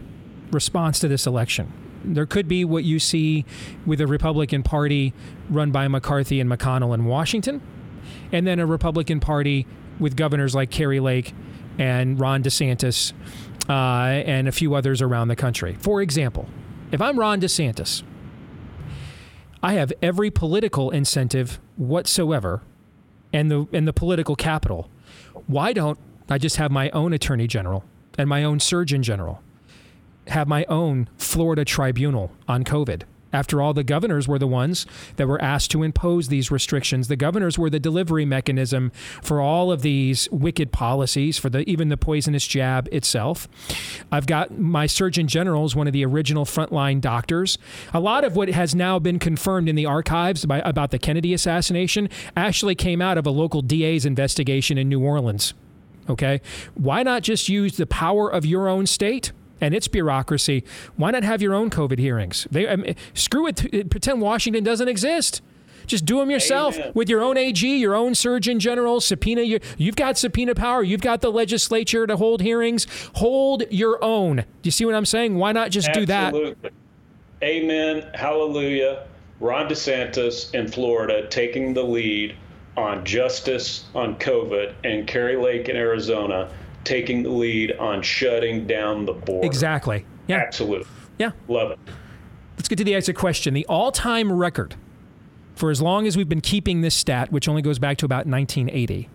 response to this election. There could be what you see with the Republican Party run by McCarthy and McConnell in Washington, and then a Republican Party with governors like Carrie Lake and Ron DeSantis and a few others around the country. For example, if I'm Ron DeSantis, I have every political incentive whatsoever and the political capital. Why don't I just have my own attorney general and my own surgeon general, have my own Florida tribunal on COVID? After all, the governors were the ones that were asked to impose these restrictions. The governors were the delivery mechanism for all of these wicked policies, for even the poisonous jab itself. I've got my Surgeon General is one of the original frontline doctors. A lot of what has now been confirmed in the archives about the Kennedy assassination actually came out of a local DA's investigation in New Orleans. Okay? Why not just use the power of your own state and its bureaucracy? Why not have your own COVID hearings? Screw it. Pretend Washington doesn't exist. Just do them yourself. Amen. With your own AG, your own Surgeon General, subpoena. You've got subpoena power. You've got the legislature to hold hearings. Hold your own. Do you see what I'm saying? Why not just Absolutely. Do that? Amen. Hallelujah. Ron DeSantis in Florida taking the lead on justice on COVID, and Kerry Lake in Arizona taking the lead on shutting down the border. Exactly. Yeah. Absolutely. Yeah. Love it. Let's get to the exit question. The all-time record, for as long as we've been keeping this stat, which only goes back to about 1980,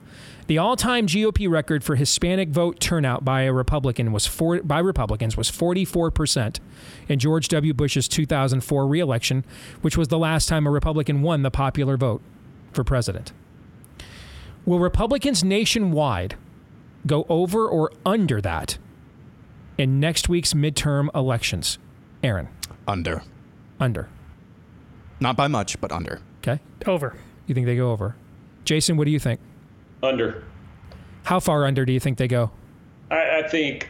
the all-time GOP record for Hispanic vote turnout by Republicans was 44% in George W. Bush's 2004 re-election, which was the last time a Republican won the popular vote for president. Will Republicans nationwide go over or under that in next week's midterm elections? Aaron? Under. Under. Not by much, but under. Okay. Over. You think they go over? Jason, what do you think? Under. How far under do you think they go? I think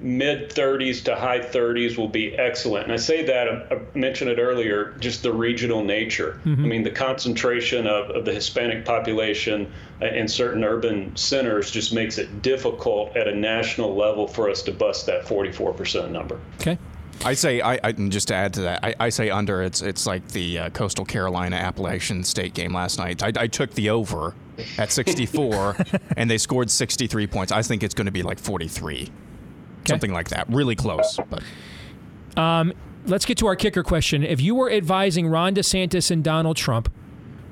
mid-30s to high 30s will be excellent. And I say that, I mentioned it earlier, just the regional nature. Mm-hmm. I mean, the concentration of the Hispanic population in certain urban centers just makes it difficult at a national level for us to bust that 44% number. Okay. I say, just to add to that, I say under. It's like the Coastal Carolina Appalachian State game last night. I took the over at 64, and they scored 63 points. I think it's going to be like 43, okay, something like that. Really close. But let's get to our kicker question. If you were advising Ron DeSantis and Donald Trump,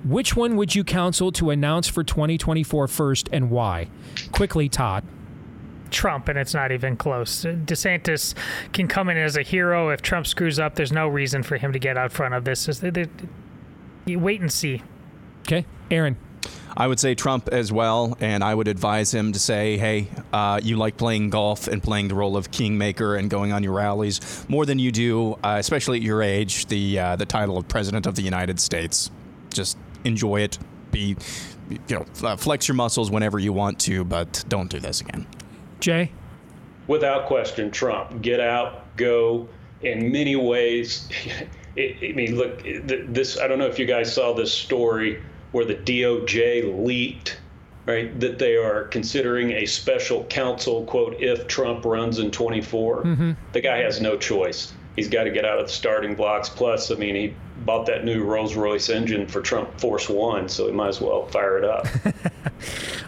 which one would you counsel to announce for 2024 first, and why? Quickly, Todd. Trump, and it's not even close. DeSantis can come in as a hero. If Trump screws up, there's no reason for him to get out front of this. You wait and see. Okay. Aaron? I would say Trump as well, and I would advise him to say, hey, you like playing golf and playing the role of kingmaker and going on your rallies more than you do, especially at your age, the title of President of the United States. Just enjoy it. Flex your muscles whenever you want to, but don't do this again. Jay? Without question, Trump. Get out, go. In many ways, look, this, I don't know if you guys saw this story where the DOJ leaked, right, that they are considering a special counsel, quote, if Trump runs in 24. Mm-hmm. The guy has no choice. He's got to get out of the starting blocks. Plus, he bought that new Rolls-Royce engine for Trump Force One, so he might as well fire it up.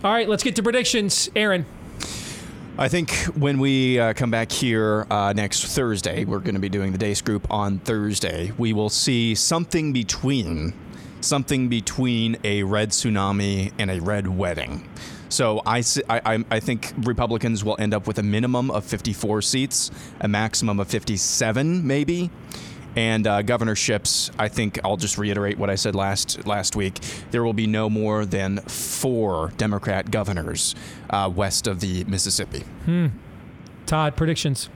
All right, let's get to predictions. Aaron? I think when we come back here next Thursday, we're going to be doing the Deace Group on Thursday. We will see something between a red tsunami and a red wedding. So I think Republicans will end up with a minimum of 54 seats, a maximum of 57 maybe. And governorships, I think I'll just reiterate what I said last week. There will be no more than 4 Democrat governors west of the Mississippi. Todd, predictions?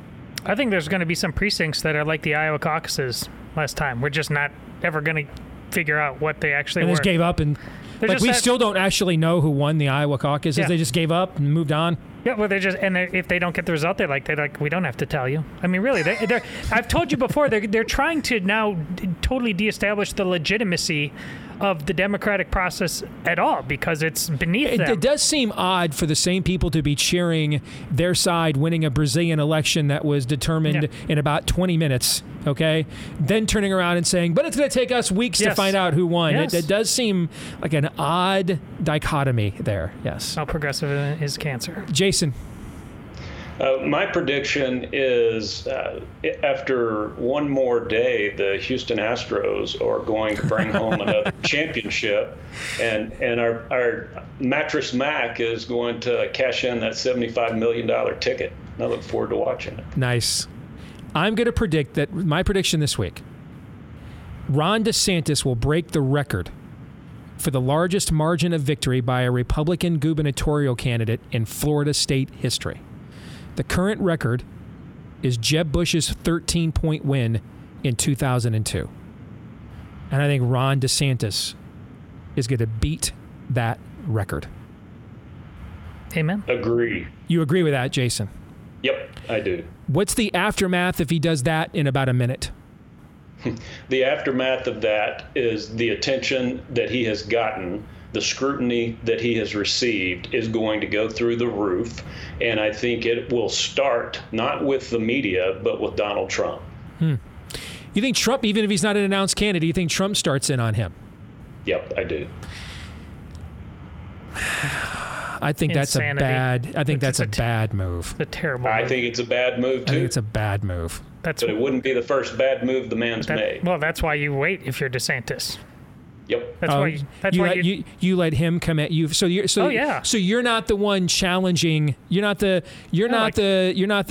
I think there's going to be some precincts that are like the Iowa caucuses last time. We're just not ever going to figure out what they actually were. They just gave up, and we still don't actually know who won the Iowa caucuses. Yeah. They just gave up and moved on. Yeah, well, if they don't get the result, they're like, we don't have to tell you. I mean, really, I've told you before, they're trying to now totally deestablish the legitimacy of the democratic process at all because it's beneath them. It does seem odd for the same people to be cheering their side winning a Brazilian election that was determined in about 20 minutes, okay? Then turning around and saying, but it's going to take us weeks to find out who won. Yes. It does seem like an odd dichotomy there, yes. How progressive is cancer. Jason. My prediction is after one more day, the Houston Astros are going to bring home another championship, and our Mattress Mac is going to cash in that $75 million ticket. I look forward to watching it. Nice. I'm going to predict that my prediction this week, Ron DeSantis will break the record for the largest margin of victory by a Republican gubernatorial candidate in Florida state history. The current record is Jeb Bush's 13-point win in 2002. And I think Ron DeSantis is going to beat that record. Amen. Agree. You agree with that, Jason? Yep, I do. What's the aftermath if he does that in about a minute? The aftermath of that is the attention that he has gotten. The scrutiny that he has received is going to go through the roof, and I think it will start not with the media, but with Donald Trump. You think Trump, even if he's not an announced candidate, you think Trump starts in on him? Yep, I do. I think that's a bad move. A terrible move. I think it's a bad move, too. I think it's a bad move. But it wouldn't be the first bad move the man's made. Well, that's why you wait if you're DeSantis. Yep. That's why. You let him come at you. So you're not the one challenging. You're not the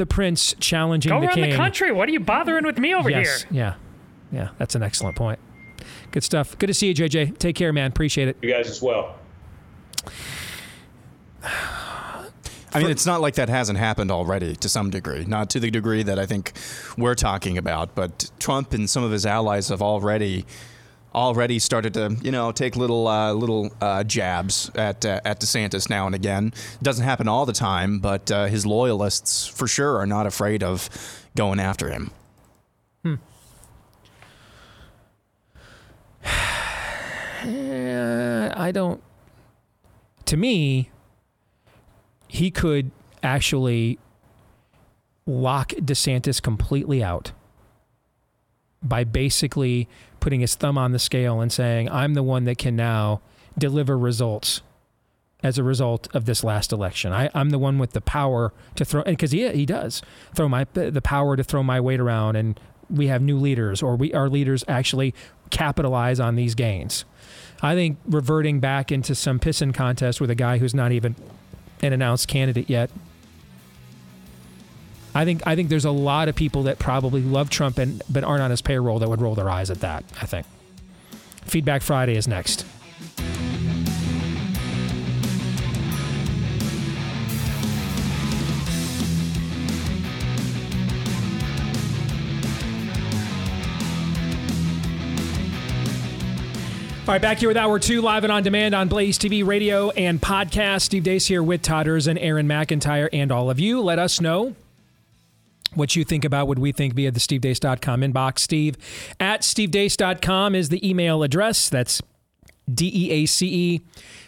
prince challenging the king. Go around the country. What are you bothering with me over here? Yeah. That's an excellent point. Good stuff. Good to see you, JJ. Take care, man. Appreciate it. You guys as well. I mean, it's not like that hasn't happened already to some degree, not to the degree that I think we're talking about, but Trump and some of his allies have already started to, take little jabs at DeSantis now and again. Doesn't happen all the time, but his loyalists for sure are not afraid of going after him. To me, he could actually lock DeSantis completely out by basically putting his thumb on the scale and saying, I'm the one that can now deliver results as a result of this last election. I'm the one with the power to throw, because he does throw the power to throw my weight around, and we have new leaders, or our leaders actually capitalize on these gains. I think reverting back into some pissing contest with a guy who's not even an announced candidate yet, I think there's a lot of people that probably love Trump but aren't on his payroll that would roll their eyes at that, I think. Feedback Friday is next. All right, back here with Hour 2, live and on demand on Blaze TV, radio, and podcast. Steve Deace here with Todders and Aaron McIntyre and all of you. Let us know what you think about what we think via the stevedeace.com inbox. Steve at stevedeace.com is the email address. That's DEACE.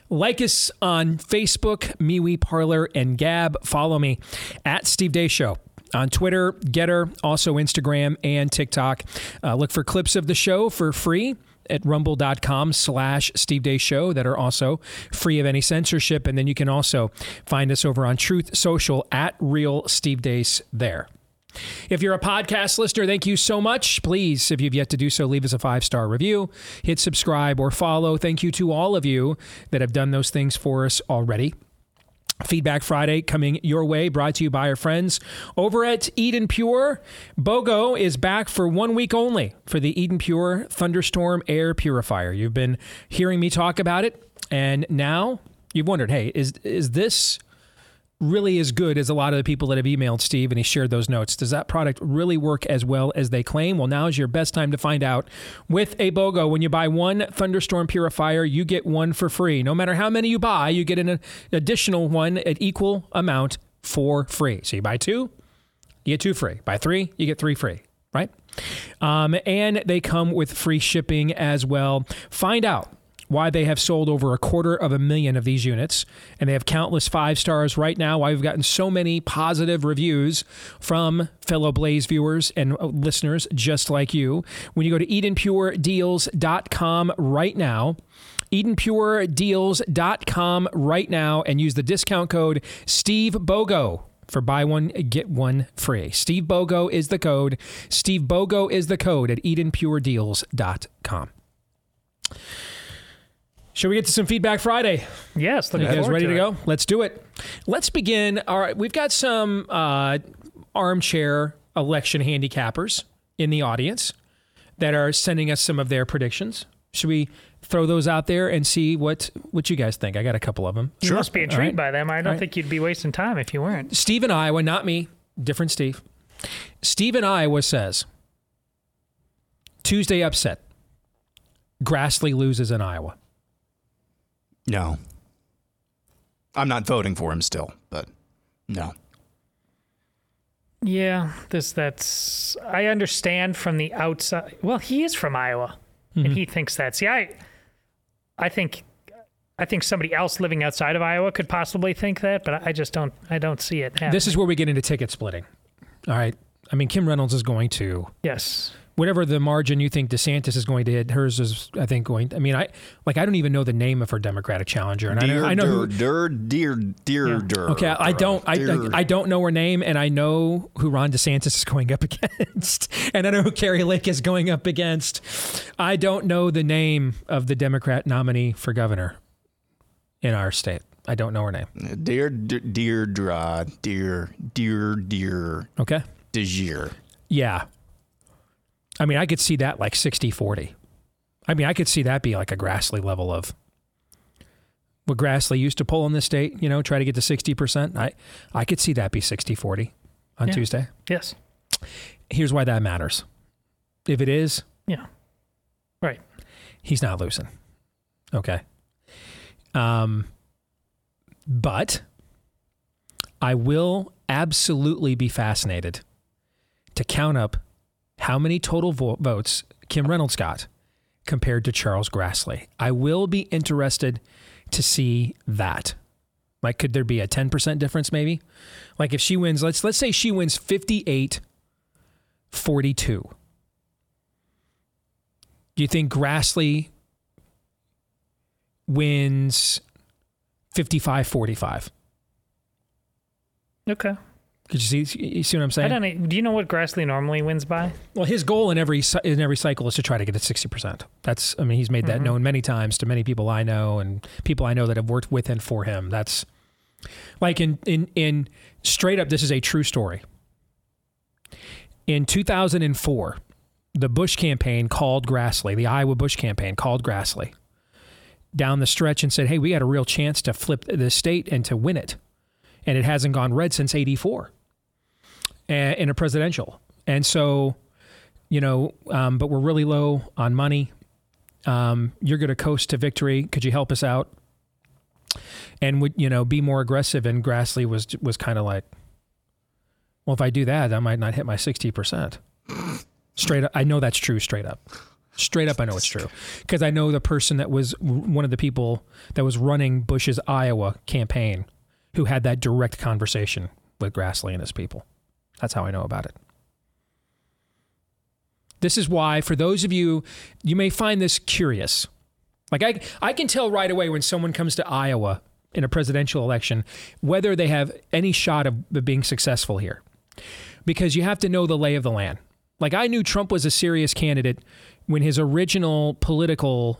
Like us on Facebook, MeWe, Parler, and Gab. Follow me at Steve Deace Show on Twitter, Getter, also Instagram and TikTok. Look for clips of the show for free at rumble.com/Steve Deace Show that are also free of any censorship. And then you can also find us over on Truth Social at Real Steve Deace there. If you're a podcast listener, thank you so much. Please, if you've yet to do so, leave us a 5-star review, hit subscribe or follow. Thank you to all of you that have done those things for us already. Feedback Friday coming your way, brought to you by our friends over at Eden Pure. BOGO is back for 1 week only for the Eden Pure Thunderstorm Air Purifier. You've been hearing me talk about it, and now you've wondered, hey, is this really as good as a lot of the people that have emailed Steve and he shared those notes? Does that product really work as well as they claim? Well, now is your best time to find out with a BOGO. When you buy one Thunderstorm Purifier, you get one for free. No matter how many you buy, you get an additional one at equal amount for free. So you buy two, you get two free. Buy three, you get three free, right? And they come with free shipping as well. Find out why they have sold over 250,000 of these units, and they have countless 5 stars right now, why we've gotten so many positive reviews from fellow Blaze viewers and listeners just like you. When you go to EdenPureDeals.com right now, EdenPureDeals.com right now, and use the discount code STEVEBOGO for buy one, get one free. Steve Bogo is the code. Steve Bogo is the code at EdenPureDeals.com. Should we get to some Feedback Friday? Yes. You guys ready to go? Let's do it. Let's begin. All right. We've got some armchair election handicappers in the audience that are sending us some of their predictions. Should we throw those out there and see what you guys think? I got a couple of them. You must be intrigued by them. I don't think you'd be wasting time if you weren't. Steve in Iowa, not me. Different Steve. Steve in Iowa says, Tuesday upset. Grassley loses in Iowa. No. I'm not voting for him still, but no. Yeah, that's I understand from the outside. Well, he is from Iowa. Mm-hmm. And he thinks that. See, I think somebody else living outside of Iowa could possibly think that, but I just don't see it happening. This is where we get into ticket splitting. All right. I mean, Kim Reynolds is going to. Yes. Whatever the margin you think DeSantis is going to hit, hers is, I think, I don't even know the name of her Democratic challenger. And I know. Okay, I don't know her name, and I know who Ron DeSantis is going up against, and I know who Carrie Lake is going up against. I don't know the name of the Democrat nominee for governor in our state. I don't know her name. Deirdre. Okay. DeGier. Yeah. I mean, I could see that like 60-40. I mean, I could see that be like a Grassley level of what Grassley used to pull in this state, you know, try to get to 60%. I could see that be 60-40 on Tuesday. Yes. Here's why that matters. If it is. Yeah. Right. He's not losing. Okay. But I will absolutely be fascinated to count up how many total votes Kim Reynolds got compared to Charles Grassley. I will be interested to see that. Like, could there be a 10% difference maybe? Like if she wins, let's say she wins 58-42. Do you think Grassley wins 55-45? Okay. You see what I'm saying? Do you know what Grassley normally wins by? Well, his goal in every cycle is to try to get to 60%. He's made that known many times to many people I know and people I know that have worked with and for him. That's like in straight up, this is a true story. In 2004, the Bush campaign called Grassley, the Iowa Bush campaign called Grassley down the stretch and said, hey, we got a real chance to flip the state and to win it. And it hasn't gone red since 1984 in a presidential. And so, but we're really low on money. You're going to coast to victory. Could you help us out? And would, be more aggressive. And Grassley was kind of like, well, if I do that, I might not hit my 60%. Straight up. I know that's true. Straight up. I know it's true. Because I know the person that was one of the people that was running Bush's Iowa campaign who had that direct conversation with Grassley and his people. That's how I know about it. This is why, for those of you, you may find this curious. Like I can tell right away when someone comes to Iowa in a presidential election, whether they have any shot of being successful here. Because you have to know the lay of the land. Like I knew Trump was a serious candidate when his original political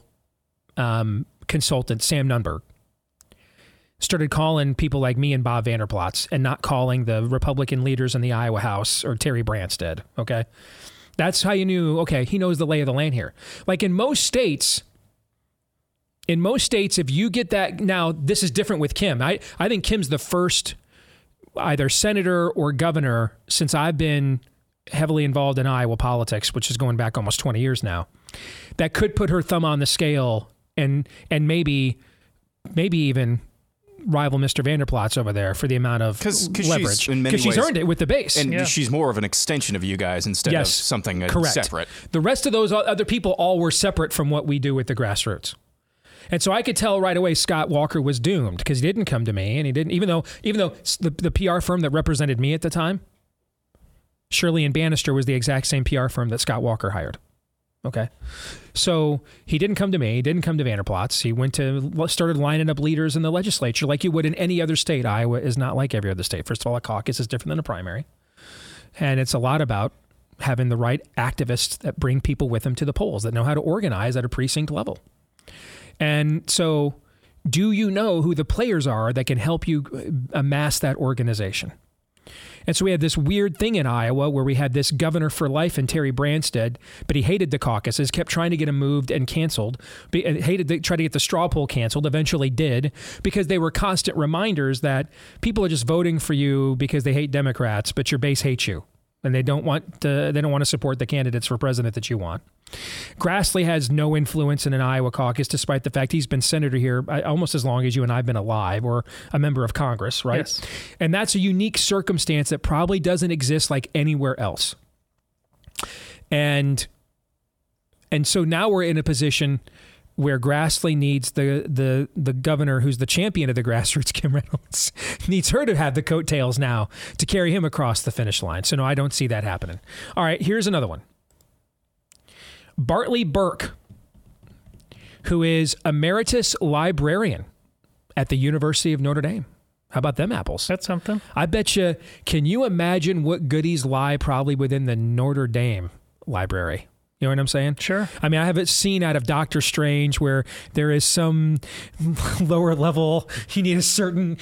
consultant, Sam Nunberg, started calling people like me and Bob Vanderplatz and not calling the Republican leaders in the Iowa House or Terry Branstad. Okay. That's how you knew, okay, he knows the lay of the land here. Like in most states, if you get that, now this is different with Kim. I think Kim's the first either senator or governor since I've been heavily involved in Iowa politics, which is going back almost 20 years now, that could put her thumb on the scale and maybe even rival Mr. Vanderplatz over there for the amount of leverage. Because she's earned it with the base. And she's more of an extension of you guys instead of something separate. The rest of those other people all were separate from what we do with the grassroots. And so I could tell right away Scott Walker was doomed because he didn't come to me and he didn't, even though the PR firm that represented me at the time, Shirley and Bannister was the exact same PR firm that Scott Walker hired. Okay. So he didn't come to me. He didn't come to Vanderplatz. He went to, started lining up leaders in the legislature like you would in any other state. Iowa is not like every other state. First of all, a caucus is different than a primary. And it's a lot about having the right activists that bring people with them to the polls, that know how to organize at a precinct level. And so do you know who the players are that can help you amass that organization? And so we had this weird thing in Iowa where we had this governor for life and Terry Branstad, but he hated the caucuses, kept trying to get him moved and canceled, tried to get the straw poll canceled, eventually did, because they were constant reminders that people are just voting for you because they hate Democrats, but your base hates you. And they don't want to support the candidates for president that you want. Grassley has no influence in an Iowa caucus, despite the fact he's been senator here almost as long as you and I've been alive, or a member of Congress, right? Yes. And that's a unique circumstance that probably doesn't exist like anywhere else. And so now we're in a position where Grassley needs the governor, who's the champion of the grassroots, Kim Reynolds, needs her to have the coattails now to carry him across the finish line. So no, I don't see that happening. All right, here's another one. Bartley Burke, who is emeritus librarian at the University of Notre Dame. How about them apples? That's something. I bet you, can you imagine what goodies lie probably within the Notre Dame library? You know what I'm saying? Sure. I mean, I haven't seen out of Doctor Strange where there is some lower level, you need a certain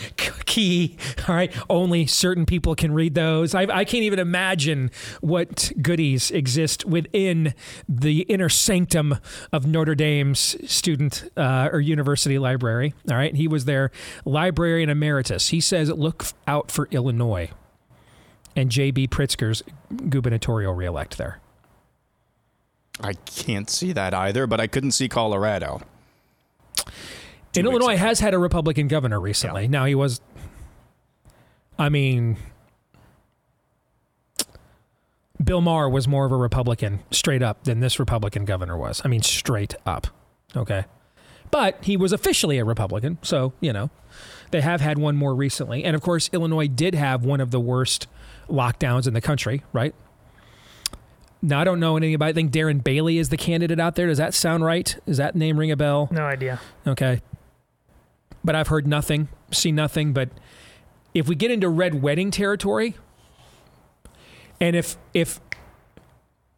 key, all right? Only certain people can read those. I can't even imagine what goodies exist within the inner sanctum of Notre Dame's student or university library, all right? He was their librarian emeritus. He says, look out for Illinois and J.B. Pritzker's gubernatorial reelect there. I can't see that either, but I couldn't see Colorado. And Illinois has had a Republican governor recently. Yeah. Now he was, I mean, Bill Maher was more of a Republican straight up than this Republican governor was. I mean, straight up. Okay. But he was officially a Republican. So, you know, they have had one more recently. And of course, Illinois did have one of the worst lockdowns in the country, right? Now, I don't know anybody. I think Darren Bailey is the candidate out there. Does that sound right? Does that name ring a bell? No idea. Okay. But I've heard nothing, seen nothing. But if we get into red wedding territory, and if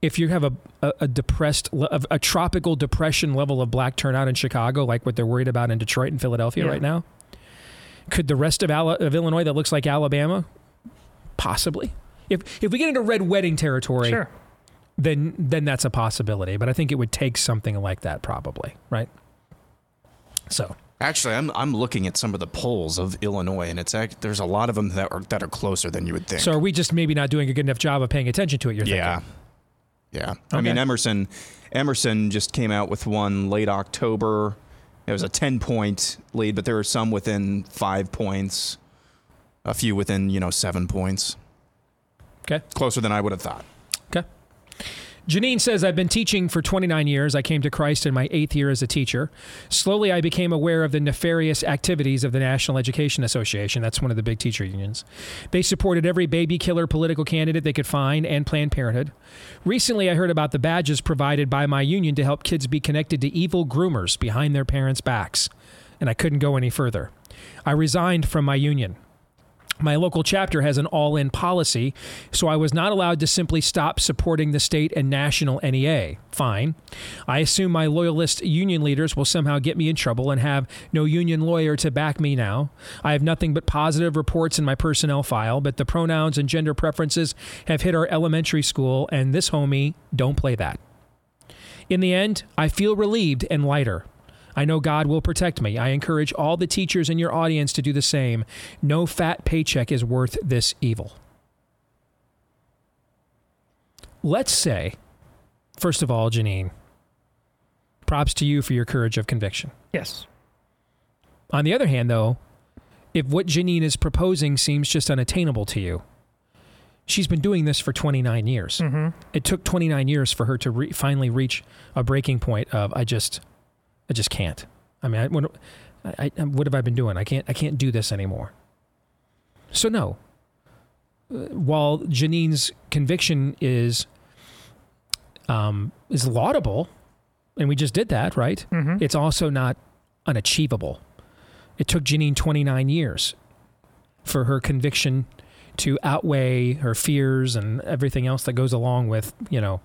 you have a depressed, a tropical depression level of black turnout in Chicago, like what they're worried about in Detroit and Philadelphia right now, could the rest of Illinois that looks like Alabama? Possibly. If we get into red wedding territory... Sure. Then that's a possibility. But I think it would take something like that probably, right? So actually, I'm looking at some of the polls of Illinois, and there's a lot of them that are closer than you would think. So are we just maybe not doing a good enough job of paying attention to it, you're thinking? Yeah. Okay. I mean, Emerson just came out with one late October. It was a 10-point lead, but there were some within 5 points, a few within, 7 points. Okay. Closer than I would have thought. Okay. Janine says, I've been teaching for 29 years. I came to Christ in my 8th year as a teacher. Slowly, I became aware of the nefarious activities of the National Education Association. That's one of the big teacher unions. They supported every baby killer political candidate they could find and Planned Parenthood. Recently, I heard about the badges provided by my union to help kids be connected to evil groomers behind their parents' backs, and I couldn't go any further. I resigned from my union. My local chapter has an all-in policy, so I was not allowed to simply stop supporting the state and national NEA. Fine. I assume my loyalist union leaders will somehow get me in trouble and have no union lawyer to back me now. I have nothing but positive reports in my personnel file, but the pronouns and gender preferences have hit our elementary school, and this homie, don't play that. In the end, I feel relieved and lighter. I know God will protect me. I encourage all the teachers in your audience to do the same. No fat paycheck is worth this evil. Let's say, first of all, Janine, props to you for your courage of conviction. Yes. On the other hand, though, if what Janine is proposing seems just unattainable to you, she's been doing this for 29 years. Mm-hmm. It took 29 years for her to finally reach a breaking point of, I just can't. I mean, what have I been doing? I can't do this anymore. So no, while Janine's conviction is is laudable, and we just did that, right? Mm-hmm. It's also not unachievable. It took Jeanine 29 years for her conviction to outweigh her fears and everything else that goes along with, you know,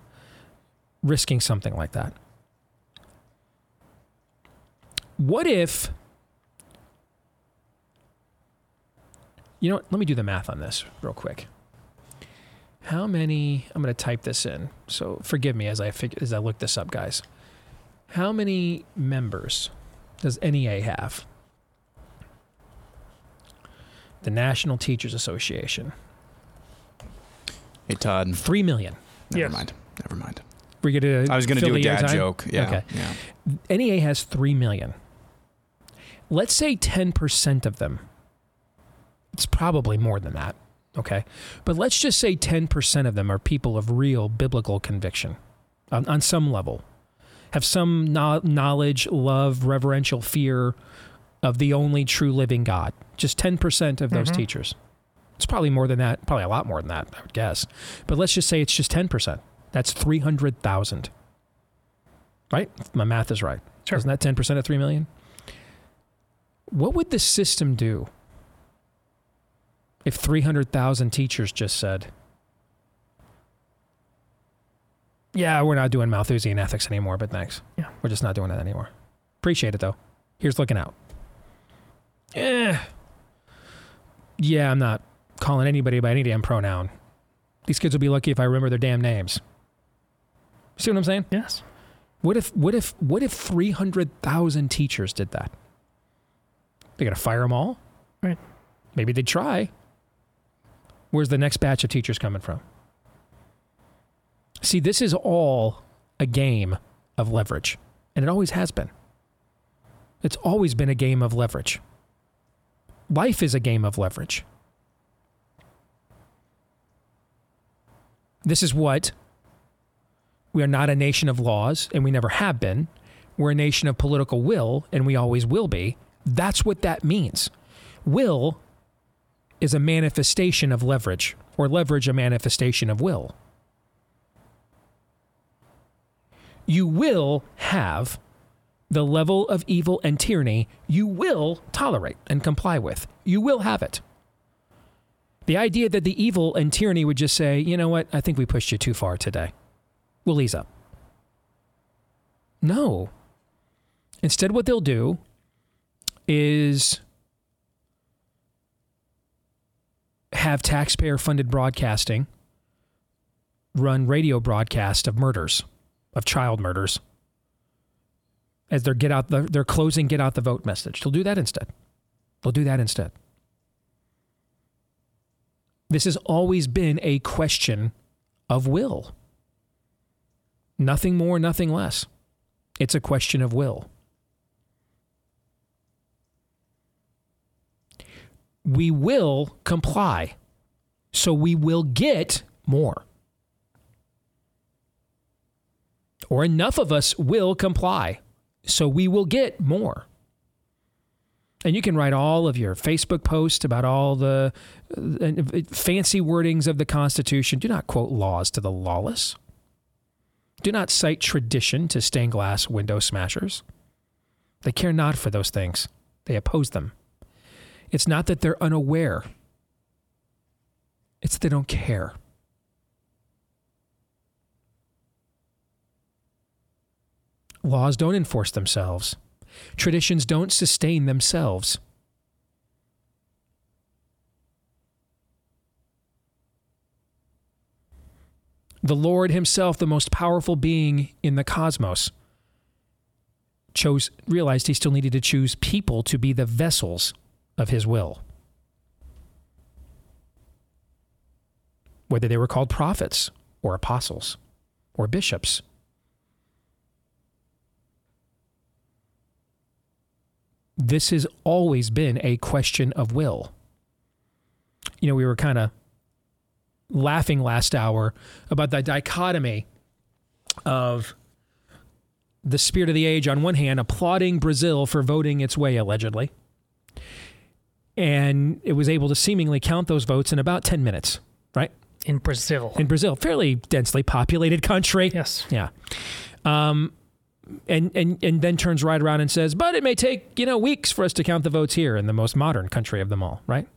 risking something like that. What if, you know what, let me do the math on this real quick. How many, I'm going to type this in, so forgive me as I look this up, guys. How many members does NEA have? The National Teachers Association. Hey, Todd. 3 million. Never mind. We're going to. I was going to do a dad joke. Yeah. Okay. Yeah. NEA has 3 million. Let's say 10% of them. It's probably more than that. Okay. But let's just say 10% of them are people of real biblical conviction on some level, have some knowledge, love, reverential fear of the only true living God. Just 10% of those mm-hmm. teachers. It's probably more than that, probably a lot more than that, I would guess. But let's just say it's just 10%. That's 300,000. Right? If my math is right. Sure. Isn't that 10% of 3 million? What would the system do if 300,000 teachers just said, yeah, we're not doing Malthusian ethics anymore, but thanks. Yeah. We're just not doing that anymore. Appreciate it, though. Here's looking out. Yeah, I'm not calling anybody by any damn pronoun. These kids will be lucky if I remember their damn names. See what I'm saying? Yes. What if 300,000 teachers did that? They're going to fire them all? Right. Maybe they'd try. Where's the next batch of teachers coming from? See, this is all a game of leverage, and it always has been. It's always been a game of leverage. Life is a game of leverage. This is what we are not a nation of laws, and we never have been. We're a nation of political will, and we always will be. That's what that means. Will is a manifestation of leverage, or leverage a manifestation of will. You will have the level of evil and tyranny you will tolerate and comply with. You will have it. The idea that the evil and tyranny would just say, you know what, I think we pushed you too far today. We'll ease up. No. Instead, what they'll do is have taxpayer-funded broadcasting run radio broadcasts of murders, of child murders, as their closing get out the vote message. They'll do that instead. This has always been a question of will. Nothing more, nothing less. It's a question of will. We will comply, so we will get more. Or enough of us will comply, so we will get more. And you can write all of your Facebook posts about all the fancy wordings of the Constitution. Do not quote laws to the lawless. Do not cite tradition to stained glass window smashers. They care not for those things. They oppose them. It's not that they're unaware. It's they don't care. Laws don't enforce themselves. Traditions don't sustain themselves. The Lord himself, the most powerful being in the cosmos, realized he still needed to choose people to be the vessels of his will. Whether they were called prophets or apostles or bishops. This has always been a question of will. You know, we were kind of laughing last hour about the dichotomy of the spirit of the age on one hand applauding Brazil for voting its way, allegedly. And it was able to seemingly count those votes in about 10 minutes, right? In Brazil. In Brazil. Fairly densely populated country. Yes. Yeah. And then turns right around and says, but it may take, weeks for us to count the votes here in the most modern country of them all, right?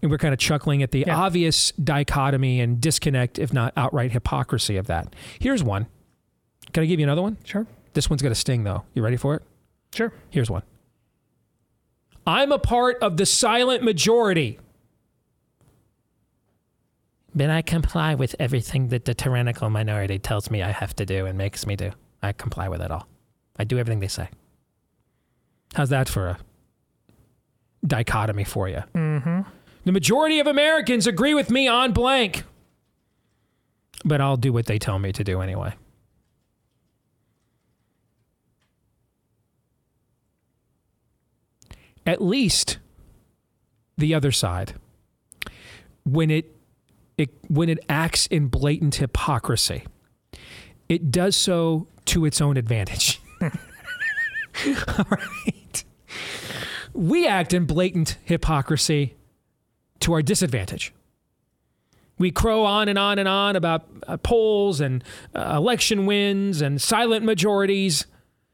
And we're kind of chuckling at the obvious dichotomy and disconnect, if not outright hypocrisy of that. Here's one. Can I give you another one? Sure. This one's going to sting, though. You ready for it? Sure. Here's one. I'm a part of the silent majority. But I comply with everything that the tyrannical minority tells me I have to do and makes me do. I comply with it all. I do everything they say. How's that for a dichotomy for you? Mm-hmm. The majority of Americans agree with me on blank. But I'll do what they tell me to do anyway. At least the other side, when it acts in blatant hypocrisy, it does so to its own advantage. All right. We act in blatant hypocrisy to our disadvantage. We crow on and on and on about polls and election wins and silent majorities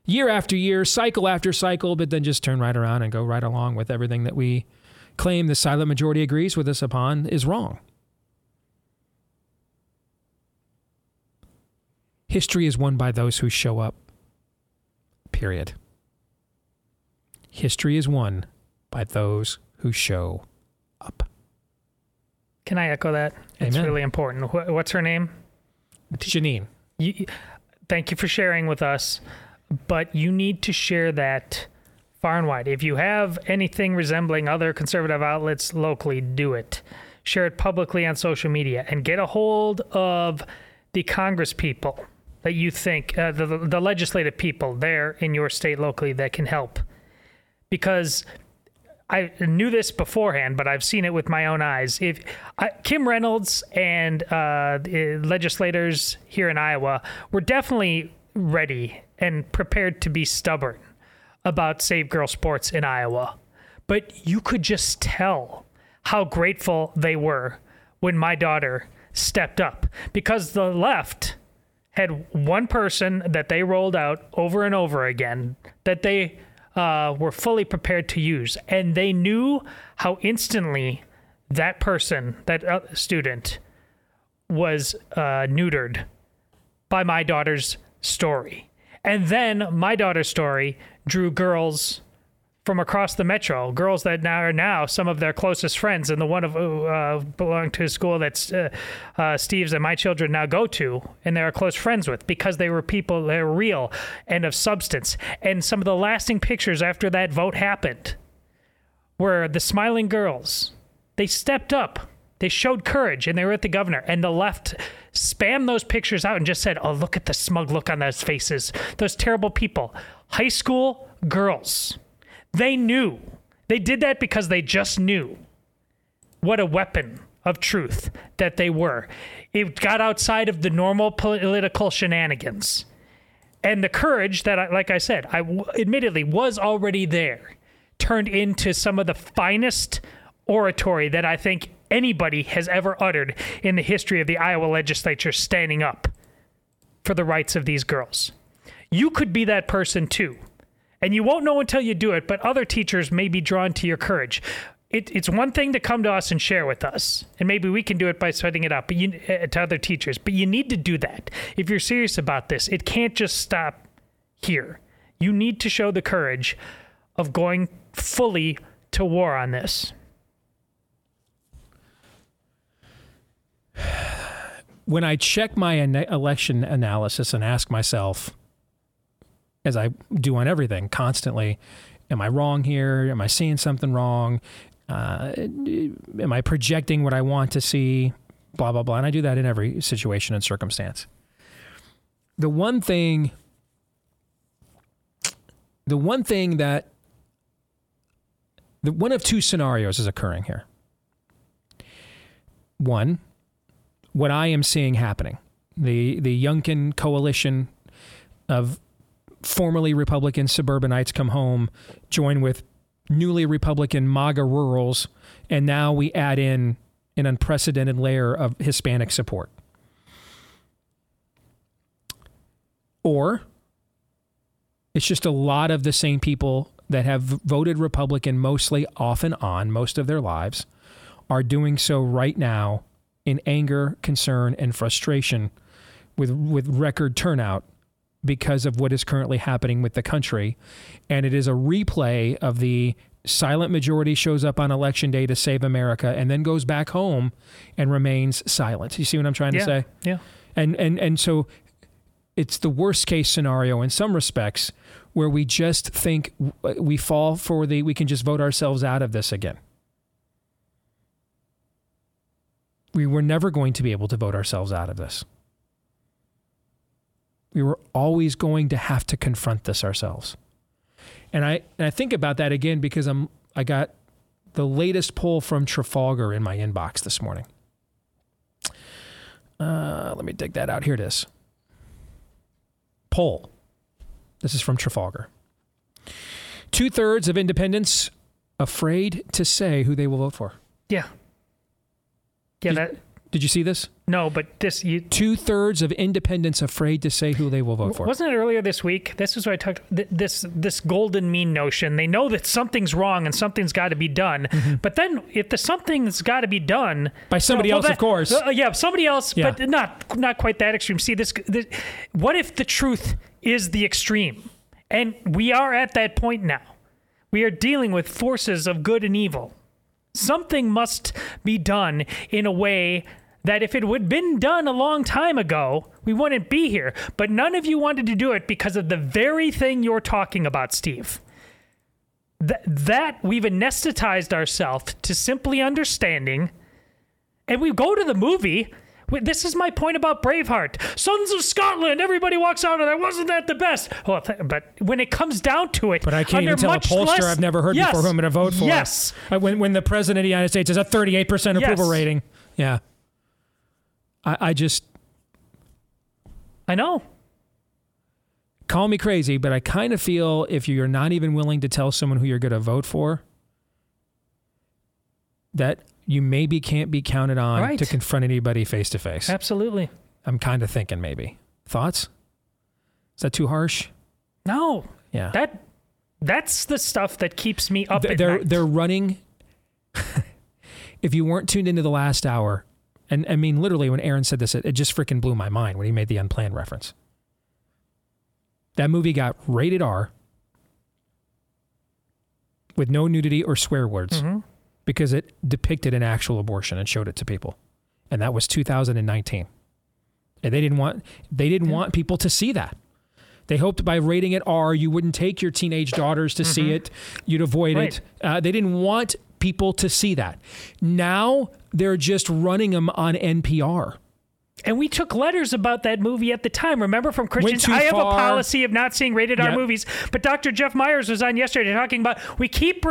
year after year, cycle after cycle, but then just turn right around and go right along with everything that we claim the silent majority agrees with us upon is wrong. History is won by those who show up, period. History is won by those who show up. Can I echo that? Amen. It's really important. What's her name? Janine. Thank you for sharing with us. But you need to share that far and wide. If you have anything resembling other conservative outlets locally, do it. Share it publicly on social media and get a hold of the Congress people that you think, the legislative people there in your state locally that can help. Because I knew this beforehand, but I've seen it with my own eyes. If Kim Reynolds and the legislators here in Iowa were definitely ready and prepared to be stubborn about Save Girl Sports in Iowa. But you could just tell how grateful they were when my daughter stepped up, because the left had one person that they rolled out over and over again that they were fully prepared to use. And they knew how instantly that person, that student, was neutered by my daughter's story. And then my daughter's story drew girls from across the metro, girls that are now some of their closest friends, and the one who belonged to a school that's Steve's and my children now go to, and they're close friends with, because they were people, they're real and of substance. And some of the lasting pictures after that vote happened were the smiling girls. They stepped up. They showed courage, and they were at the governor. And the left spammed those pictures out and just said, oh, look at the smug look on those faces. Those terrible people. High school girls. They knew. They did that because they just knew what a weapon of truth that they were. It got outside of the normal political shenanigans. And the courage that, like I said, admittedly was already there, turned into some of the finest oratory that I think anybody has ever uttered in the history of the Iowa legislature, standing up for the rights of these girls. You could be that person too. And you won't know until you do it, but other teachers may be drawn to your courage. It's one thing to come to us and share with us, and maybe we can do it by setting it up to other teachers, but you need to do that. If you're serious about this, it can't just stop here. You need to show the courage of going fully to war on this. When I check my election analysis and ask myself, as I do on everything constantly, am I wrong here? Am I seeing something wrong? Am I projecting what I want to see? Blah, blah, blah. And I do that in every situation and circumstance. The one of two scenarios is occurring here. One, what I am seeing happening, the Youngkin coalition of formerly Republican suburbanites come home, join with newly Republican MAGA rurals, and now we add in an unprecedented layer of Hispanic support. Or it's just a lot of the same people that have voted Republican mostly off and on most of their lives are doing so right now in anger, concern, and frustration with record turnout because of what is currently happening with the country. And it is a replay of the silent majority shows up on Election Day to save America and then goes back home and remains silent. You see what I'm trying to say? Yeah. And so it's the worst case scenario in some respects where we just think we fall for the, we can just vote ourselves out of this again. We were never going to be able to vote ourselves out of this. We were always going to have to confront this ourselves. And I think about that again because I got the latest poll from Trafalgar in my inbox this morning. Let me dig that out. Here it is. Poll. This is from Trafalgar. 2/3 of independents afraid to say who they will vote for. Yeah. Yeah, did you see this? No, but this... 2/3 of independents afraid to say who they will vote for. Wasn't it earlier this week? This is what I talked... This golden mean notion. They know that something's wrong and something's got to be done. Mm-hmm. But then if the something's got to be done... By somebody else, of course. Somebody else, yeah. But not quite that extreme. See, this... What if the truth is the extreme? And we are at that point now. We are dealing with forces of good and evil. Something must be done in a way that if it would have been done a long time ago, we wouldn't be here. But none of you wanted to do it because of the very thing you're talking about, Steve. That we've anesthetized ourselves to simply understanding. And we go to the movie. This is my point about Braveheart. Sons of Scotland, everybody walks out of there. Wasn't that the best? Well, but when it comes down to it... But I can't even tell a pollster I've never heard before who I'm going to vote for. Yes. When the President of the United States has a 38% approval rating. Yeah. I just... I know. Call me crazy, but I kind of feel if you're not even willing to tell someone who you're going to vote for, that... you maybe can't be counted on to confront anybody face-to-face. Absolutely. I'm kind of thinking maybe. Thoughts? Is that too harsh? No. Yeah. That's the stuff that keeps me up at night. They're running. If you weren't tuned into the last hour, and I mean literally when Aaron said this, it just freaking blew my mind when he made the Unplanned reference. That movie got rated R with no nudity or swear words. Mm-hmm. Because it depicted an actual abortion and showed it to people. And that was 2019. And they didn't want people to see that. They hoped by rating it R, you wouldn't take your teenage daughters to see it. You'd avoid it. They didn't want people to see that. Now they're just running them on NPR. And we took letters about that movie at the time. Remember from Christians? I have a policy of not seeing rated R movies. But Dr. Jeff Myers was on yesterday talking about we keep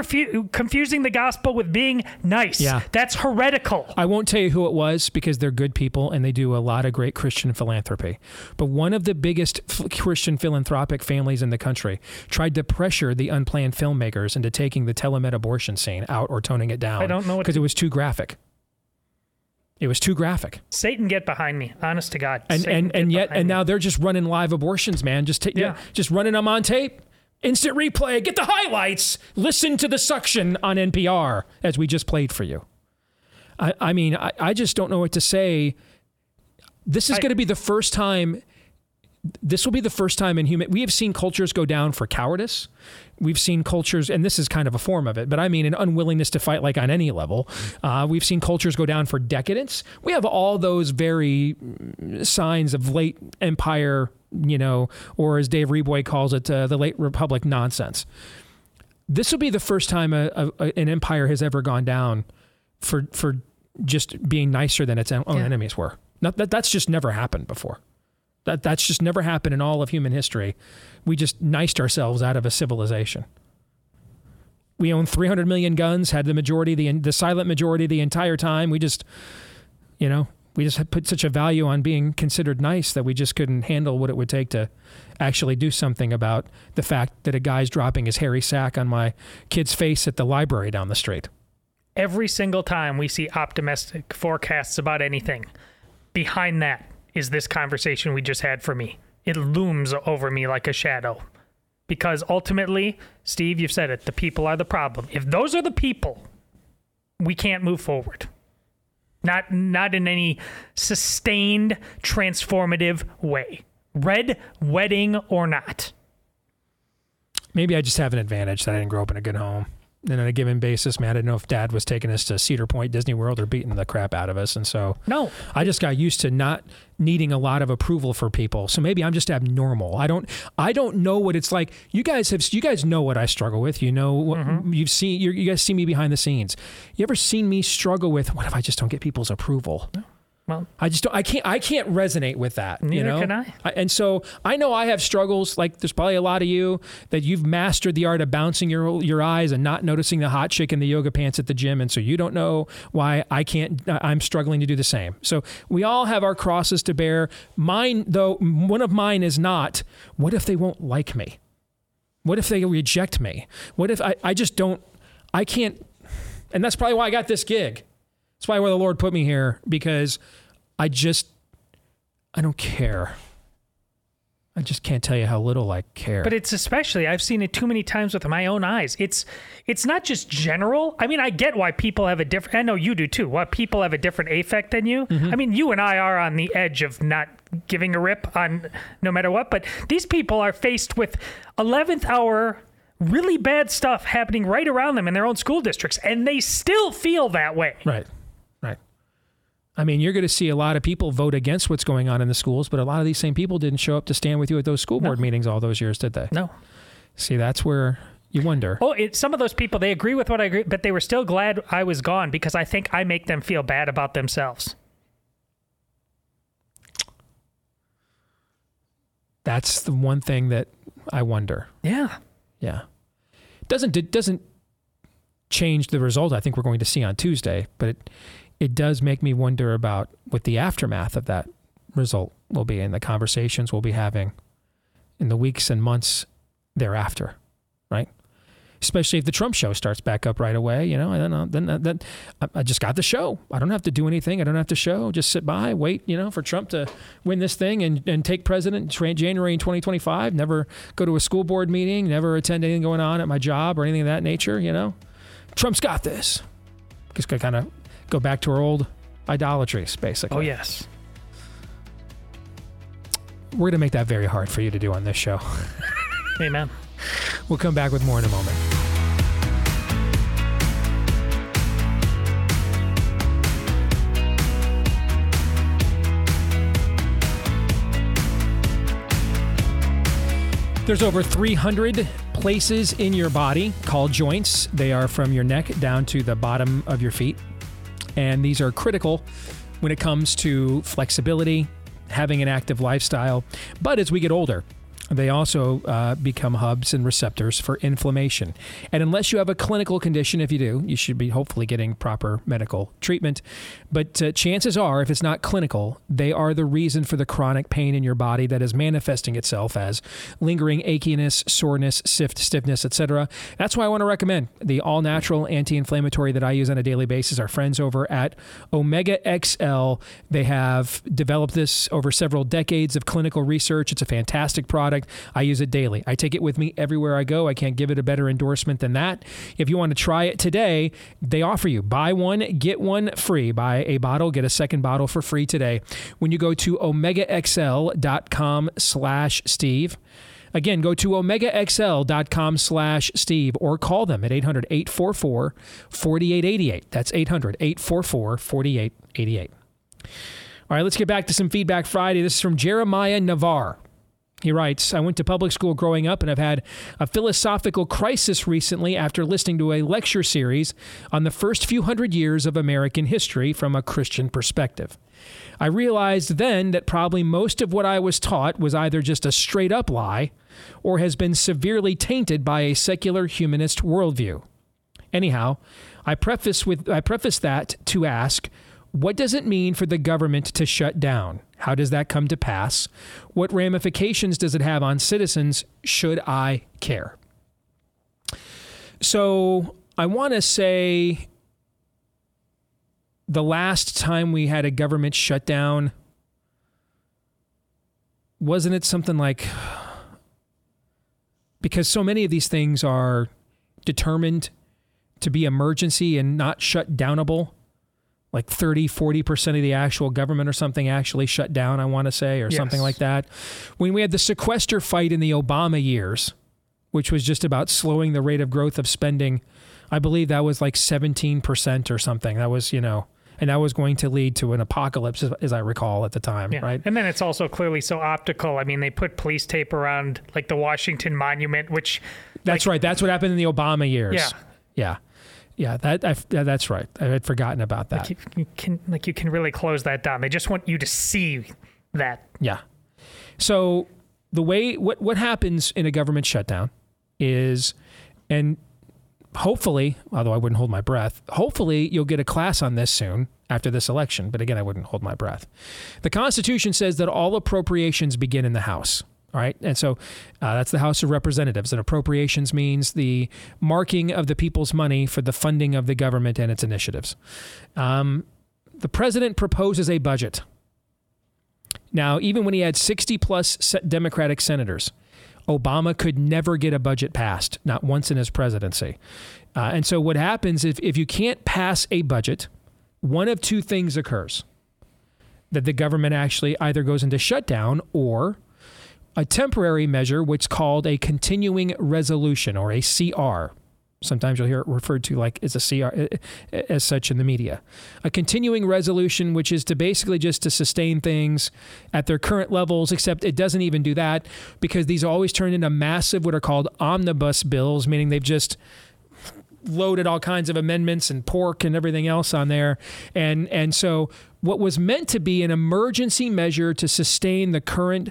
confusing the gospel with being nice. Yeah. That's heretical. I won't tell you who it was because they're good people and they do a lot of great Christian philanthropy. But one of the biggest Christian philanthropic families in the country tried to pressure the Unplanned filmmakers into taking the telemed abortion scene out or toning it down. I don't know. Because it was too graphic. It was too graphic. Satan, get behind me. Honest to God. And now they're just running live abortions, man. Just running them on tape. Instant replay. Get the highlights. Listen to the suction on NPR as we just played for you. I mean, I just don't know what to say. This is going to be the first time. This will be the first time in human. We have seen cultures go down for cowardice. We've seen cultures, and this is kind of a form of it, but I mean an unwillingness to fight like on any level. We've seen cultures go down for decadence. We have all those very signs of late empire, you know, or as Dave Reboy calls it, the late republic nonsense. This will be the first time an empire has ever gone down for just being nicer than its own enemies were. That's just never happened before. That's just never happened in all of human history. We just niced ourselves out of a civilization. We owned 300 million guns, had the majority, the silent majority the entire time. We just, you know, we just put such a value on being considered nice that we just couldn't handle what it would take to actually do something about the fact that a guy's dropping his hairy sack on my kid's face at the library down the street. Every single time we see optimistic forecasts about anything, behind that is this conversation we just had for me. It looms over me like a shadow. Because ultimately, Steve, you've said it, the people are the problem. If those are the people, we can't move forward. Not in any sustained, transformative way. Red wedding or not. Maybe I just have an advantage that I didn't grow up in a good home. And on a given basis, man, I didn't know if Dad was taking us to Cedar Point, Disney World, or beating the crap out of us. And so I just got used to not needing a lot of approval for people. So maybe I'm just abnormal. I don't know what it's like. You guys know what I struggle with. You know what you've seen. You guys see me behind the scenes. You ever seen me struggle with what if I just don't get people's approval? No. Well, I just don't, I can't resonate with that. Neither can I. And so I know I have struggles. Like there's probably a lot of you that you've mastered the art of bouncing your eyes and not noticing the hot chick in the yoga pants at the gym. And so you don't know why I'm struggling to do the same. So we all have our crosses to bear. Mine though, one of mine is not, what if they won't like me? What if they reject me? What if I can't, and that's probably why I got this gig. That's why where the Lord put me here, because I don't care. I just can't tell you how little I care. But it's especially, I've seen it too many times with my own eyes. It's not just general. I mean, I get why people have a different, I know you do too, why people have a different affect than you. Mm-hmm. I mean, you and I are on the edge of not giving a rip on no matter what, but these people are faced with 11th hour really bad stuff happening right around them in their own school districts, and they still feel that way. Right. I mean, you're going to see a lot of people vote against what's going on in the schools, but a lot of these same people didn't show up to stand with you at those school board meetings all those years, did they? No. See, that's where you wonder. Oh, some of those people, they agree with what I agree, but they were still glad I was gone because I think I make them feel bad about themselves. That's the one thing that I wonder. Yeah. Yeah. It doesn't change the result I think we're going to see on Tuesday, but it does make me wonder about what the aftermath of that result will be and the conversations we'll be having in the weeks and months thereafter, right? Especially if the Trump show starts back up right away, you know, I don't know, then I just got the show. I don't have to do anything. I don't have to show, just sit by, wait, you know, for Trump to win this thing and take president January in 2025, never go to a school board meeting, never attend anything going on at my job or anything of that nature, you know, Trump's got this. Just kind of go back to our old idolatries, basically. Oh, yes. We're going to make that very hard for you to do on this show. Amen. We'll come back with more in a moment. There's over 300 places in your body called joints. They are from your neck down to the bottom of your feet. And these are critical when it comes to flexibility, having an active lifestyle. But as we get older, they also become hubs and receptors for inflammation. And unless you have a clinical condition, if you do, you should be hopefully getting proper medical treatment. But chances are, if it's not clinical, they are the reason for the chronic pain in your body that is manifesting itself as lingering achiness, soreness, stiffness, etc. That's why I want to recommend the all-natural anti-inflammatory that I use on a daily basis. Our friends over at Omega XL, they have developed this over several decades of clinical research. It's a fantastic product. I use it daily. I take it with me everywhere I go. I can't give it a better endorsement than that. If you want to try it today, they offer you buy one, get one free. Buy a bottle, get a second bottle for free today. When you go to omegaxl.com/Steve. Again, go to omegaxl.com/Steve or call them at 800-844-4888. That's 800-844-4888. All right, let's get back to some Feedback Friday. This is from Jeremiah Navarre. He writes, I went to public school growing up and I've had a philosophical crisis recently after listening to a lecture series on the first few hundred years of American history from a Christian perspective. I realized then that probably most of what I was taught was either just a straight up lie or has been severely tainted by a secular humanist worldview. Anyhow, I preface that to ask, what does it mean for the government to shut down? How does that come to pass? What ramifications does it have on citizens? Should I care? So I want to say the last time we had a government shutdown, wasn't it something like, because so many of these things are determined to be emergency and not shut downable, like 30, 40% of the actual government or something actually shut down, I want to say, or yes, something like that. When we had the sequester fight in the Obama years, which was just about slowing the rate of growth of spending, I believe that was like 17% or something. That was, you know, and that was going to lead to an apocalypse, as I recall at the time, yeah, right? And then it's also clearly so optical. I mean, they put police tape around, like, the Washington Monument, which... That's right. That's what happened in the Obama years. Yeah. That's right. I had forgotten about that. You can really close that down. They just want you to see that. Yeah. So the way what happens in a government shutdown is, and hopefully, although I wouldn't hold my breath, hopefully you'll get a class on this soon after this election. But again, I wouldn't hold my breath. The Constitution says that all appropriations begin in the House. All right. And so that's the House of Representatives. And appropriations means the marking of the people's money for the funding of the government and its initiatives. The president proposes a budget. Now, even when he had 60 plus Democratic senators, Obama could never get a budget passed, not once in his presidency. And so what happens if you can't pass a budget, one of two things occurs: that the government actually either goes into shutdown, or a temporary measure, which is called a continuing resolution, or a CR. Sometimes you'll hear it referred to like as a CR, as such, in the media. A continuing resolution, which is to basically just to sustain things at their current levels, except it doesn't even do that, because these always turn into massive what are called omnibus bills, meaning they've just loaded all kinds of amendments and pork and everything else on there. And so what was meant to be an emergency measure to sustain the current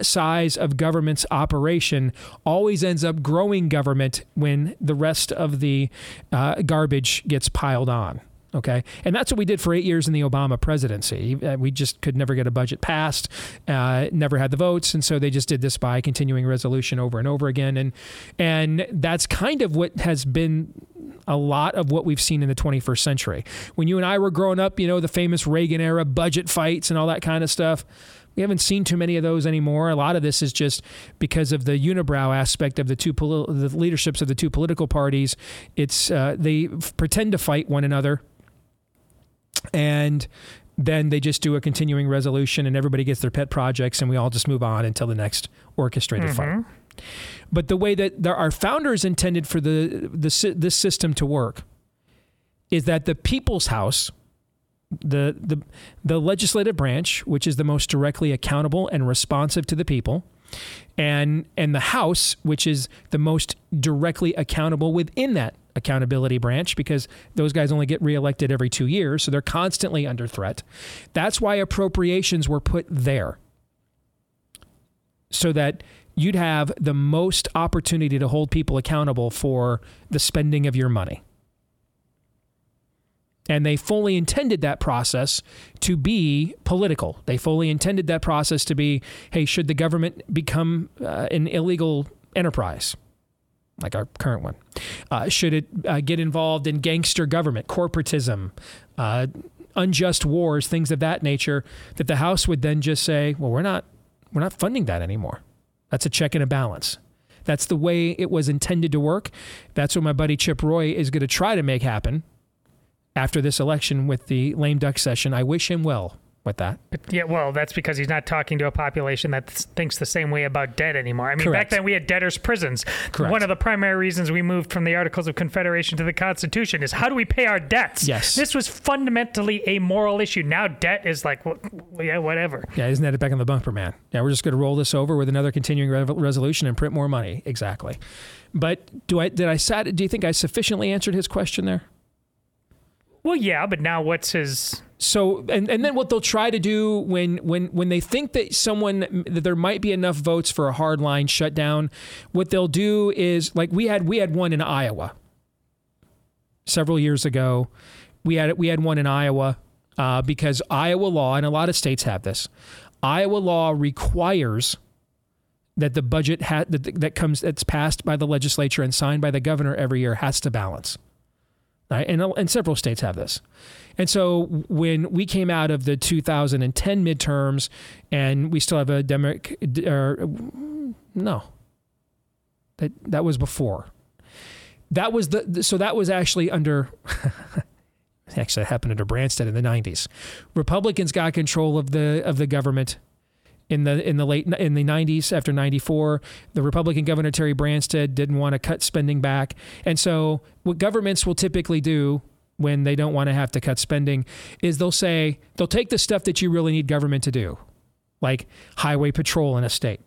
size of government's operation always ends up growing government when the rest of the garbage gets piled on. Okay. And that's what we did for 8 years in the Obama presidency. We just could never get a budget passed, never had the votes. And so they just did this by continuing resolution over and over again. And that's kind of what has been a lot of what we've seen in the 21st century. When you and I were growing up, you know, the famous Reagan era budget fights and all that kind of stuff. We haven't seen too many of those anymore. A lot of this is just because of the unibrow aspect of the leaderships of the two political parties. It's they pretend to fight one another, and then they just do a continuing resolution, and everybody gets their pet projects, and we all just move on until the next orchestrated fight. But the way that our founders intended for this system to work is that the People's House, the legislative branch, which is the most directly accountable and responsive to the people, and the House, which is the most directly accountable within that accountability branch, because those guys only get reelected every 2 years, so they're constantly under threat. That's why appropriations were put there, so that you'd have the most opportunity to hold people accountable for the spending of your money. And they fully intended that process to be political. They fully intended that process to be, hey, should the government become an illegal enterprise, like our current one? Should it get involved in gangster government, corporatism, unjust wars, things of that nature, that the House would then just say, well, we're not funding that anymore. That's a check and a balance. That's the way it was intended to work. That's what my buddy Chip Roy is going to try to make happen after this election with the lame duck session. I wish him well with that. Yeah, well, that's because he's not talking to a population that thinks the same way about debt anymore. I mean, Correct. Back then we had debtors' prisons. Correct. One of the primary reasons we moved from the Articles of Confederation to the Constitution is, how do we pay our debts? Yes. This was fundamentally a moral issue. Now debt is like, well, yeah, whatever. Yeah, isn't that it back on the bumper, man? Yeah, we're just going to roll this over with another continuing resolution and print more money. Exactly. But do you think I sufficiently answered his question there? Well, yeah, but now what's his... So, and then what they'll try to do when they think that that there might be enough votes for a hardline shutdown, what they'll do is, like, we had one in Iowa several years ago. We had one in Iowa because Iowa law, and a lot of states have this, Iowa law requires that the budget that's passed by the legislature and signed by the governor every year has to balance. right? And several states have this. And so when we came out of the 2010 midterms, and we still have a that was before. That was so that was actually under. Actually, it happened under Branstad in the 90s. Republicans got control of the government in the 90s. After 94, the Republican governor Terry Branstad didn't want to cut spending back, and so what governments will typically do when they don't want to have to cut spending is they'll take the stuff that you really need government to do, like highway patrol in a state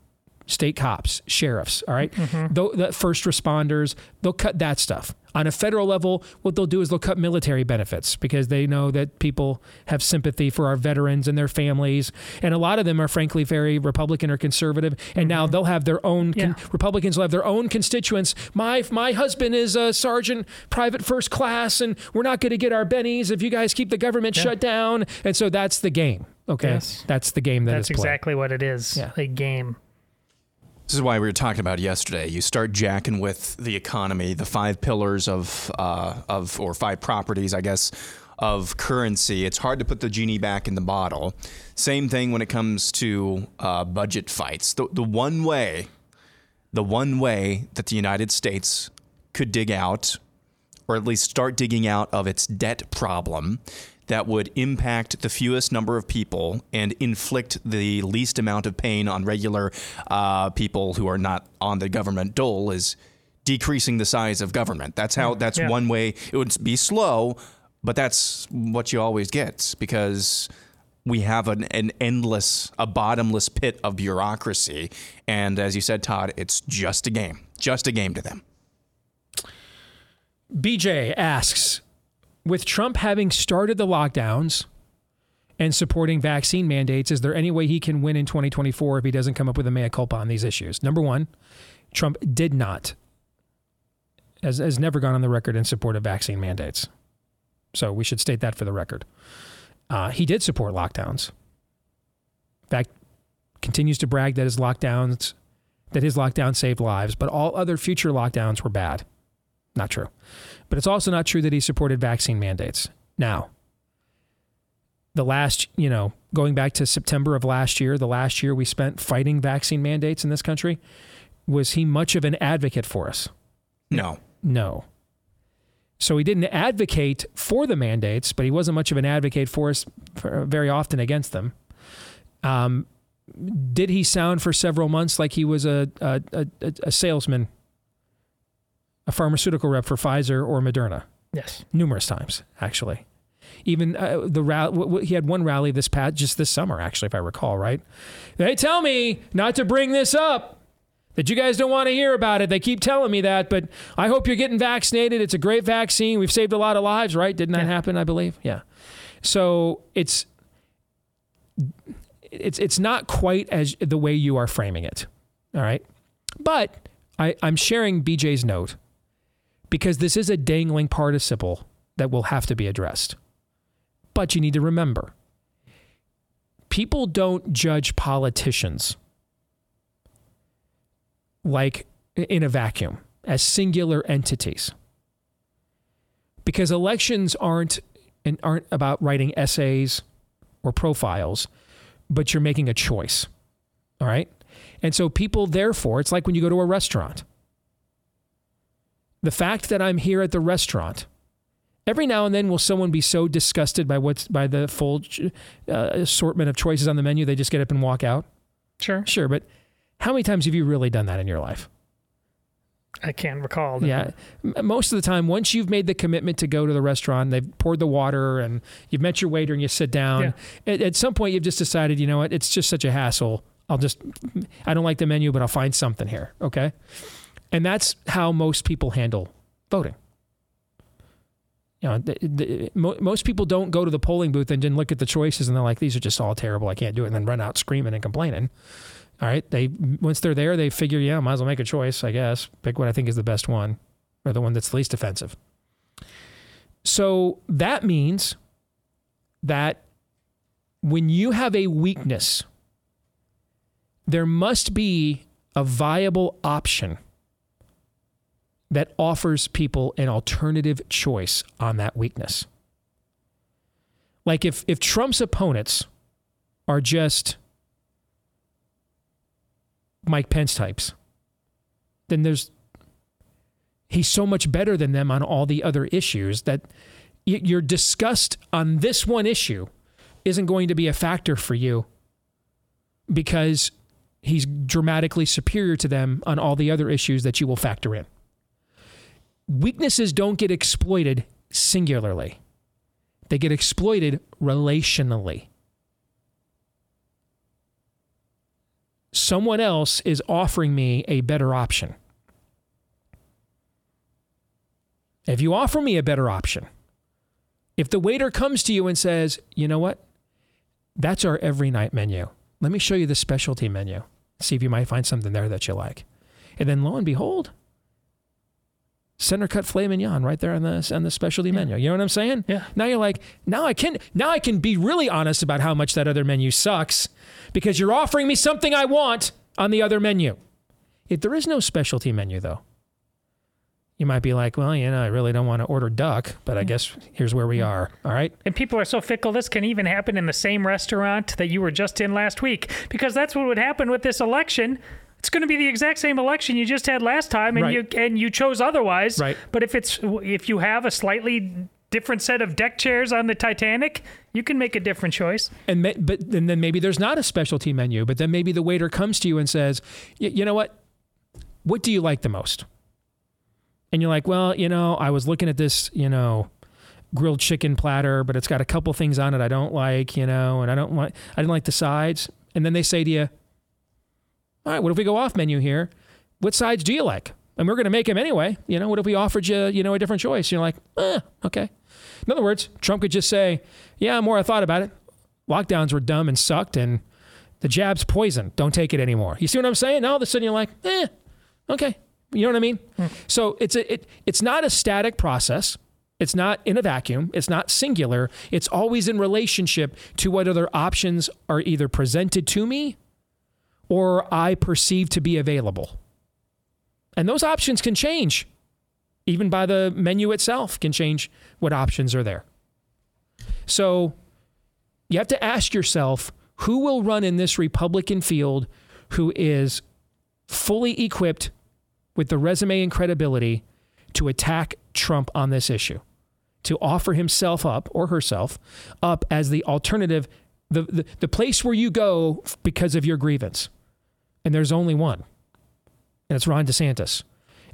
cops, sheriffs, all right? Mm-hmm. The first responders, they'll cut that stuff. On a federal level, what they'll do is they'll cut military benefits because they know that people have sympathy for our veterans and their families. And a lot of them are frankly very Republican or conservative. And mm-hmm. now they'll have their own, Republicans will have their own constituents. My husband is a sergeant, private first class, and we're not going to get our bennies if you guys keep the government shut down. And so that's the game. Okay. Yes. That's the game that's played. That's exactly what it is. Yeah. A game. This is why we were talking about yesterday. You start jacking with the economy, the five pillars of five properties, I guess, of currency. It's hard to put the genie back in the bottle. Same thing when it comes to budget fights. The one way that the United States could dig out, or at least start digging out of its debt problem, that would impact the fewest number of people and inflict the least amount of pain on regular people who are not on the government dole is decreasing the size of government. That's one way. It would be slow, but that's what you always get because we have an endless, a bottomless pit of bureaucracy. And as you said, Todd, it's just a game to them. BJ asks, with Trump having started the lockdowns and supporting vaccine mandates, is there any way he can win in 2024 if he doesn't come up with a mea culpa on these issues? Number one, Trump did not, has never gone on the record in support of vaccine mandates. So we should state that for the record. He did support lockdowns. In fact, continues to brag that his lockdown saved lives, but all other future lockdowns were bad. Not true. But it's also not true that he supported vaccine mandates. Now, going back to September of last year, the last year we spent fighting vaccine mandates in this country, was he much of an advocate for us? No. So he didn't advocate for the mandates, but he wasn't much of an advocate for us very often against them. Did he sound for several months like he was a salesman, a pharmaceutical rep for Pfizer or Moderna? Yes. Numerous times, actually. Even the rally, he had one rally this summer, actually, if I recall, right? They tell me not to bring this up, that you guys don't want to hear about it. They keep telling me that, but I hope you're getting vaccinated. It's a great vaccine. We've saved a lot of lives, right? Didn't that happen, I believe? Yeah. So it's not quite as the way you are framing it, all right? But I'm sharing BJ's note, because this is a dangling participle that will have to be addressed. But you need to remember, people don't judge politicians like in a vacuum, as singular entities. Because elections aren't about writing essays or profiles, but you're making a choice. All right? And so people, therefore, it's like when you go to a restaurant. The fact that I'm here at the restaurant, every now and then will someone be so disgusted by the full assortment of choices on the menu, they just get up and walk out? Sure. But how many times have you really done that in your life? I can't recall. Yeah. Most of the time, once you've made the commitment to go to the restaurant, they've poured the water and you've met your waiter and you sit down. Yeah. At some point, you've just decided, you know what, it's just such a hassle. I don't like the menu, but I'll find something here. Okay. And that's how most people handle voting. You know, most people don't go to the polling booth and then look at the choices and they're like, these are just all terrible, I can't do it, and then run out screaming and complaining. All right. Once they're there, they figure, yeah, might as well make a choice, I guess. Pick what I think is the best one, or the one that's least offensive. So that means that when you have a weakness, there must be a viable option that offers people an alternative choice on that weakness. Like if Trump's opponents are just Mike Pence types, then he's so much better than them on all the other issues that your disgust on this one issue isn't going to be a factor for you because he's dramatically superior to them on all the other issues that you will factor in. Weaknesses don't get exploited singularly. They get exploited relationally. Someone else is offering me a better option. If you offer me a better option, if the waiter comes to you and says, you know what, that's our every night menu. Let me show you the specialty menu. See if you might find something there that you like. And then lo and behold, center cut filet mignon right there on the specialty menu. You know what I'm saying? Yeah. Now you're like, now I can be really honest about how much that other menu sucks because you're offering me something I want on the other menu. If there is no specialty menu though, you might be like, well, you know, I really don't want to order duck, but I guess here's where we are, all right? And people are so fickle, this can even happen in the same restaurant that you were just in last week, because that's what would happen with this election. It's going to be the exact same election you just had last time, and right. you chose otherwise. Right. But if you have a slightly different set of deck chairs on the Titanic, you can make a different choice. And then maybe there's not a specialty menu, but then maybe the waiter comes to you and says, you know what? What do you like the most? And you're like, well, you know, I was looking at this, you know, grilled chicken platter, but it's got a couple things on it I don't like, you know, and I didn't like the sides. And then they say to you, all right, what if we go off menu here? What sides do you like? And we're going to make them anyway. You know, what if we offered you, you know, a different choice? You're like, okay. In other words, Trump could just say, yeah, more I thought about it. Lockdowns were dumb and sucked, and the jab's poison. Don't take it anymore. You see what I'm saying? Now all of a sudden you're like, okay. You know what I mean? Mm. So it's not a static process. It's not in a vacuum. It's not singular. It's always in relationship to what other options are either presented to me or I perceive to be available. And those options can change. Even by the menu itself can change what options are there. So you have to ask yourself, who will run in this Republican field who is fully equipped with the resume and credibility to attack Trump on this issue, to offer himself up or herself up as the alternative, the place where you go because of your grievance. And there's only one, and it's Ron DeSantis.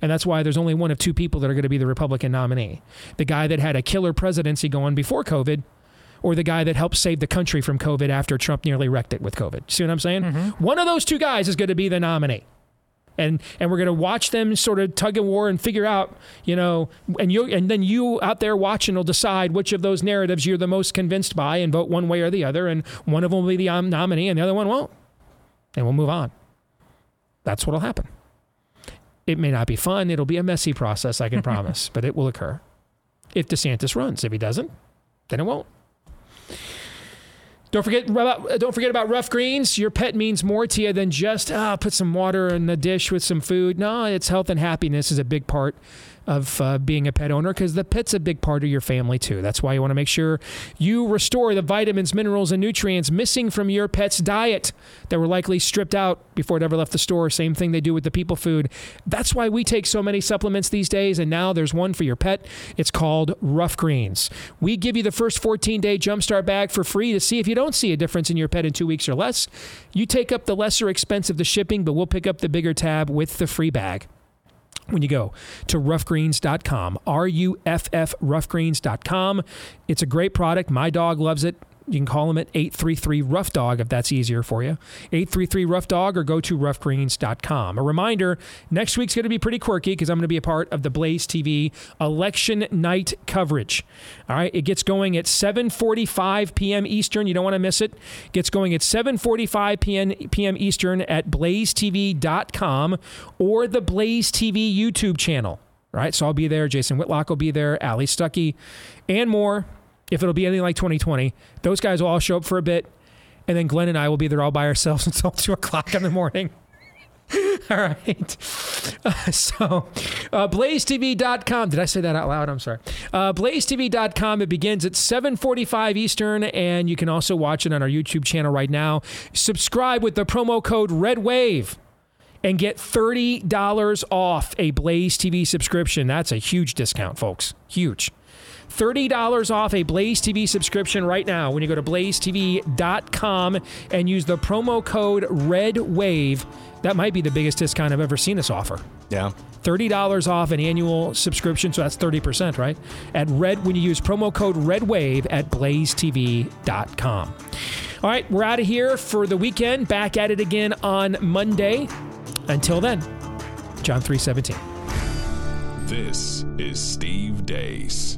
And that's why there's only one of two people that are going to be the Republican nominee, the guy that had a killer presidency going before COVID or the guy that helped save the country from COVID after Trump nearly wrecked it with COVID. See what I'm saying? Mm-hmm. One of those two guys is going to be the nominee. And we're going to watch them sort of tug of war and figure out, you know, and then you out there watching will decide which of those narratives you're the most convinced by and vote one way or the other. And one of them will be the nominee and the other one won't. And we'll move on. That's what will happen. It may not be fun. It'll be a messy process, I can promise, but it will occur. If DeSantis runs, if he doesn't, then it won't. Don't forget about rough greens. Your pet means more to you than just put some water in a dish with some food. No, it's health and happiness is a big part of being a pet owner because the pet's a big part of your family too. That's why you want to make sure you restore the vitamins, minerals, and nutrients missing from your pet's diet that were likely stripped out before it ever left the store. Same thing they do with the people food. That's why we take so many supplements these days, and now there's one for your pet. It's called Rough Greens. We give you the first 14-day Jumpstart bag for free to see if you don't see a difference in your pet in 2 weeks or less. You take up the lesser expense of the shipping, but we'll pick up the bigger tab with the free bag. When you go to roughgreens.com, RUFF, roughgreens.com. It's a great product. My dog loves it. You can call them at 833-ROUGH-DOG if that's easier for you. 833-ROUGH-DOG or go to roughgreens.com. A reminder, next week's going to be pretty quirky because I'm going to be a part of the Blaze TV election night coverage. All right, it gets going at 7:45 p.m. Eastern. You don't want to miss it. Gets going at 7:45 p.m. Eastern at blazetv.com or the Blaze TV YouTube channel. All right, so I'll be there. Jason Whitlock will be there. Ali Stuckey and more. If it'll be anything like 2020, those guys will all show up for a bit, and then Glenn and I will be there all by ourselves until 2 o'clock in the morning. All right. So blazetv.com. Did I say that out loud? I'm sorry. Blazetv.com. It begins at 7:45 Eastern, and you can also watch it on our YouTube channel right now. Subscribe with the promo code REDWAVE and get $30 off a Blaze TV subscription. That's a huge discount, folks. Huge. $30 off a Blaze TV subscription right now when you go to blazetv.com and use the promo code REDWAVE. That might be the biggest discount I've ever seen us offer. Yeah. $30 off an annual subscription, so that's 30%, right? At Red, when you use promo code REDWAVE at blazetv.com. All right, we're out of here for the weekend. Back at it again on Monday. Until then, John 3:17. This is Steve Deace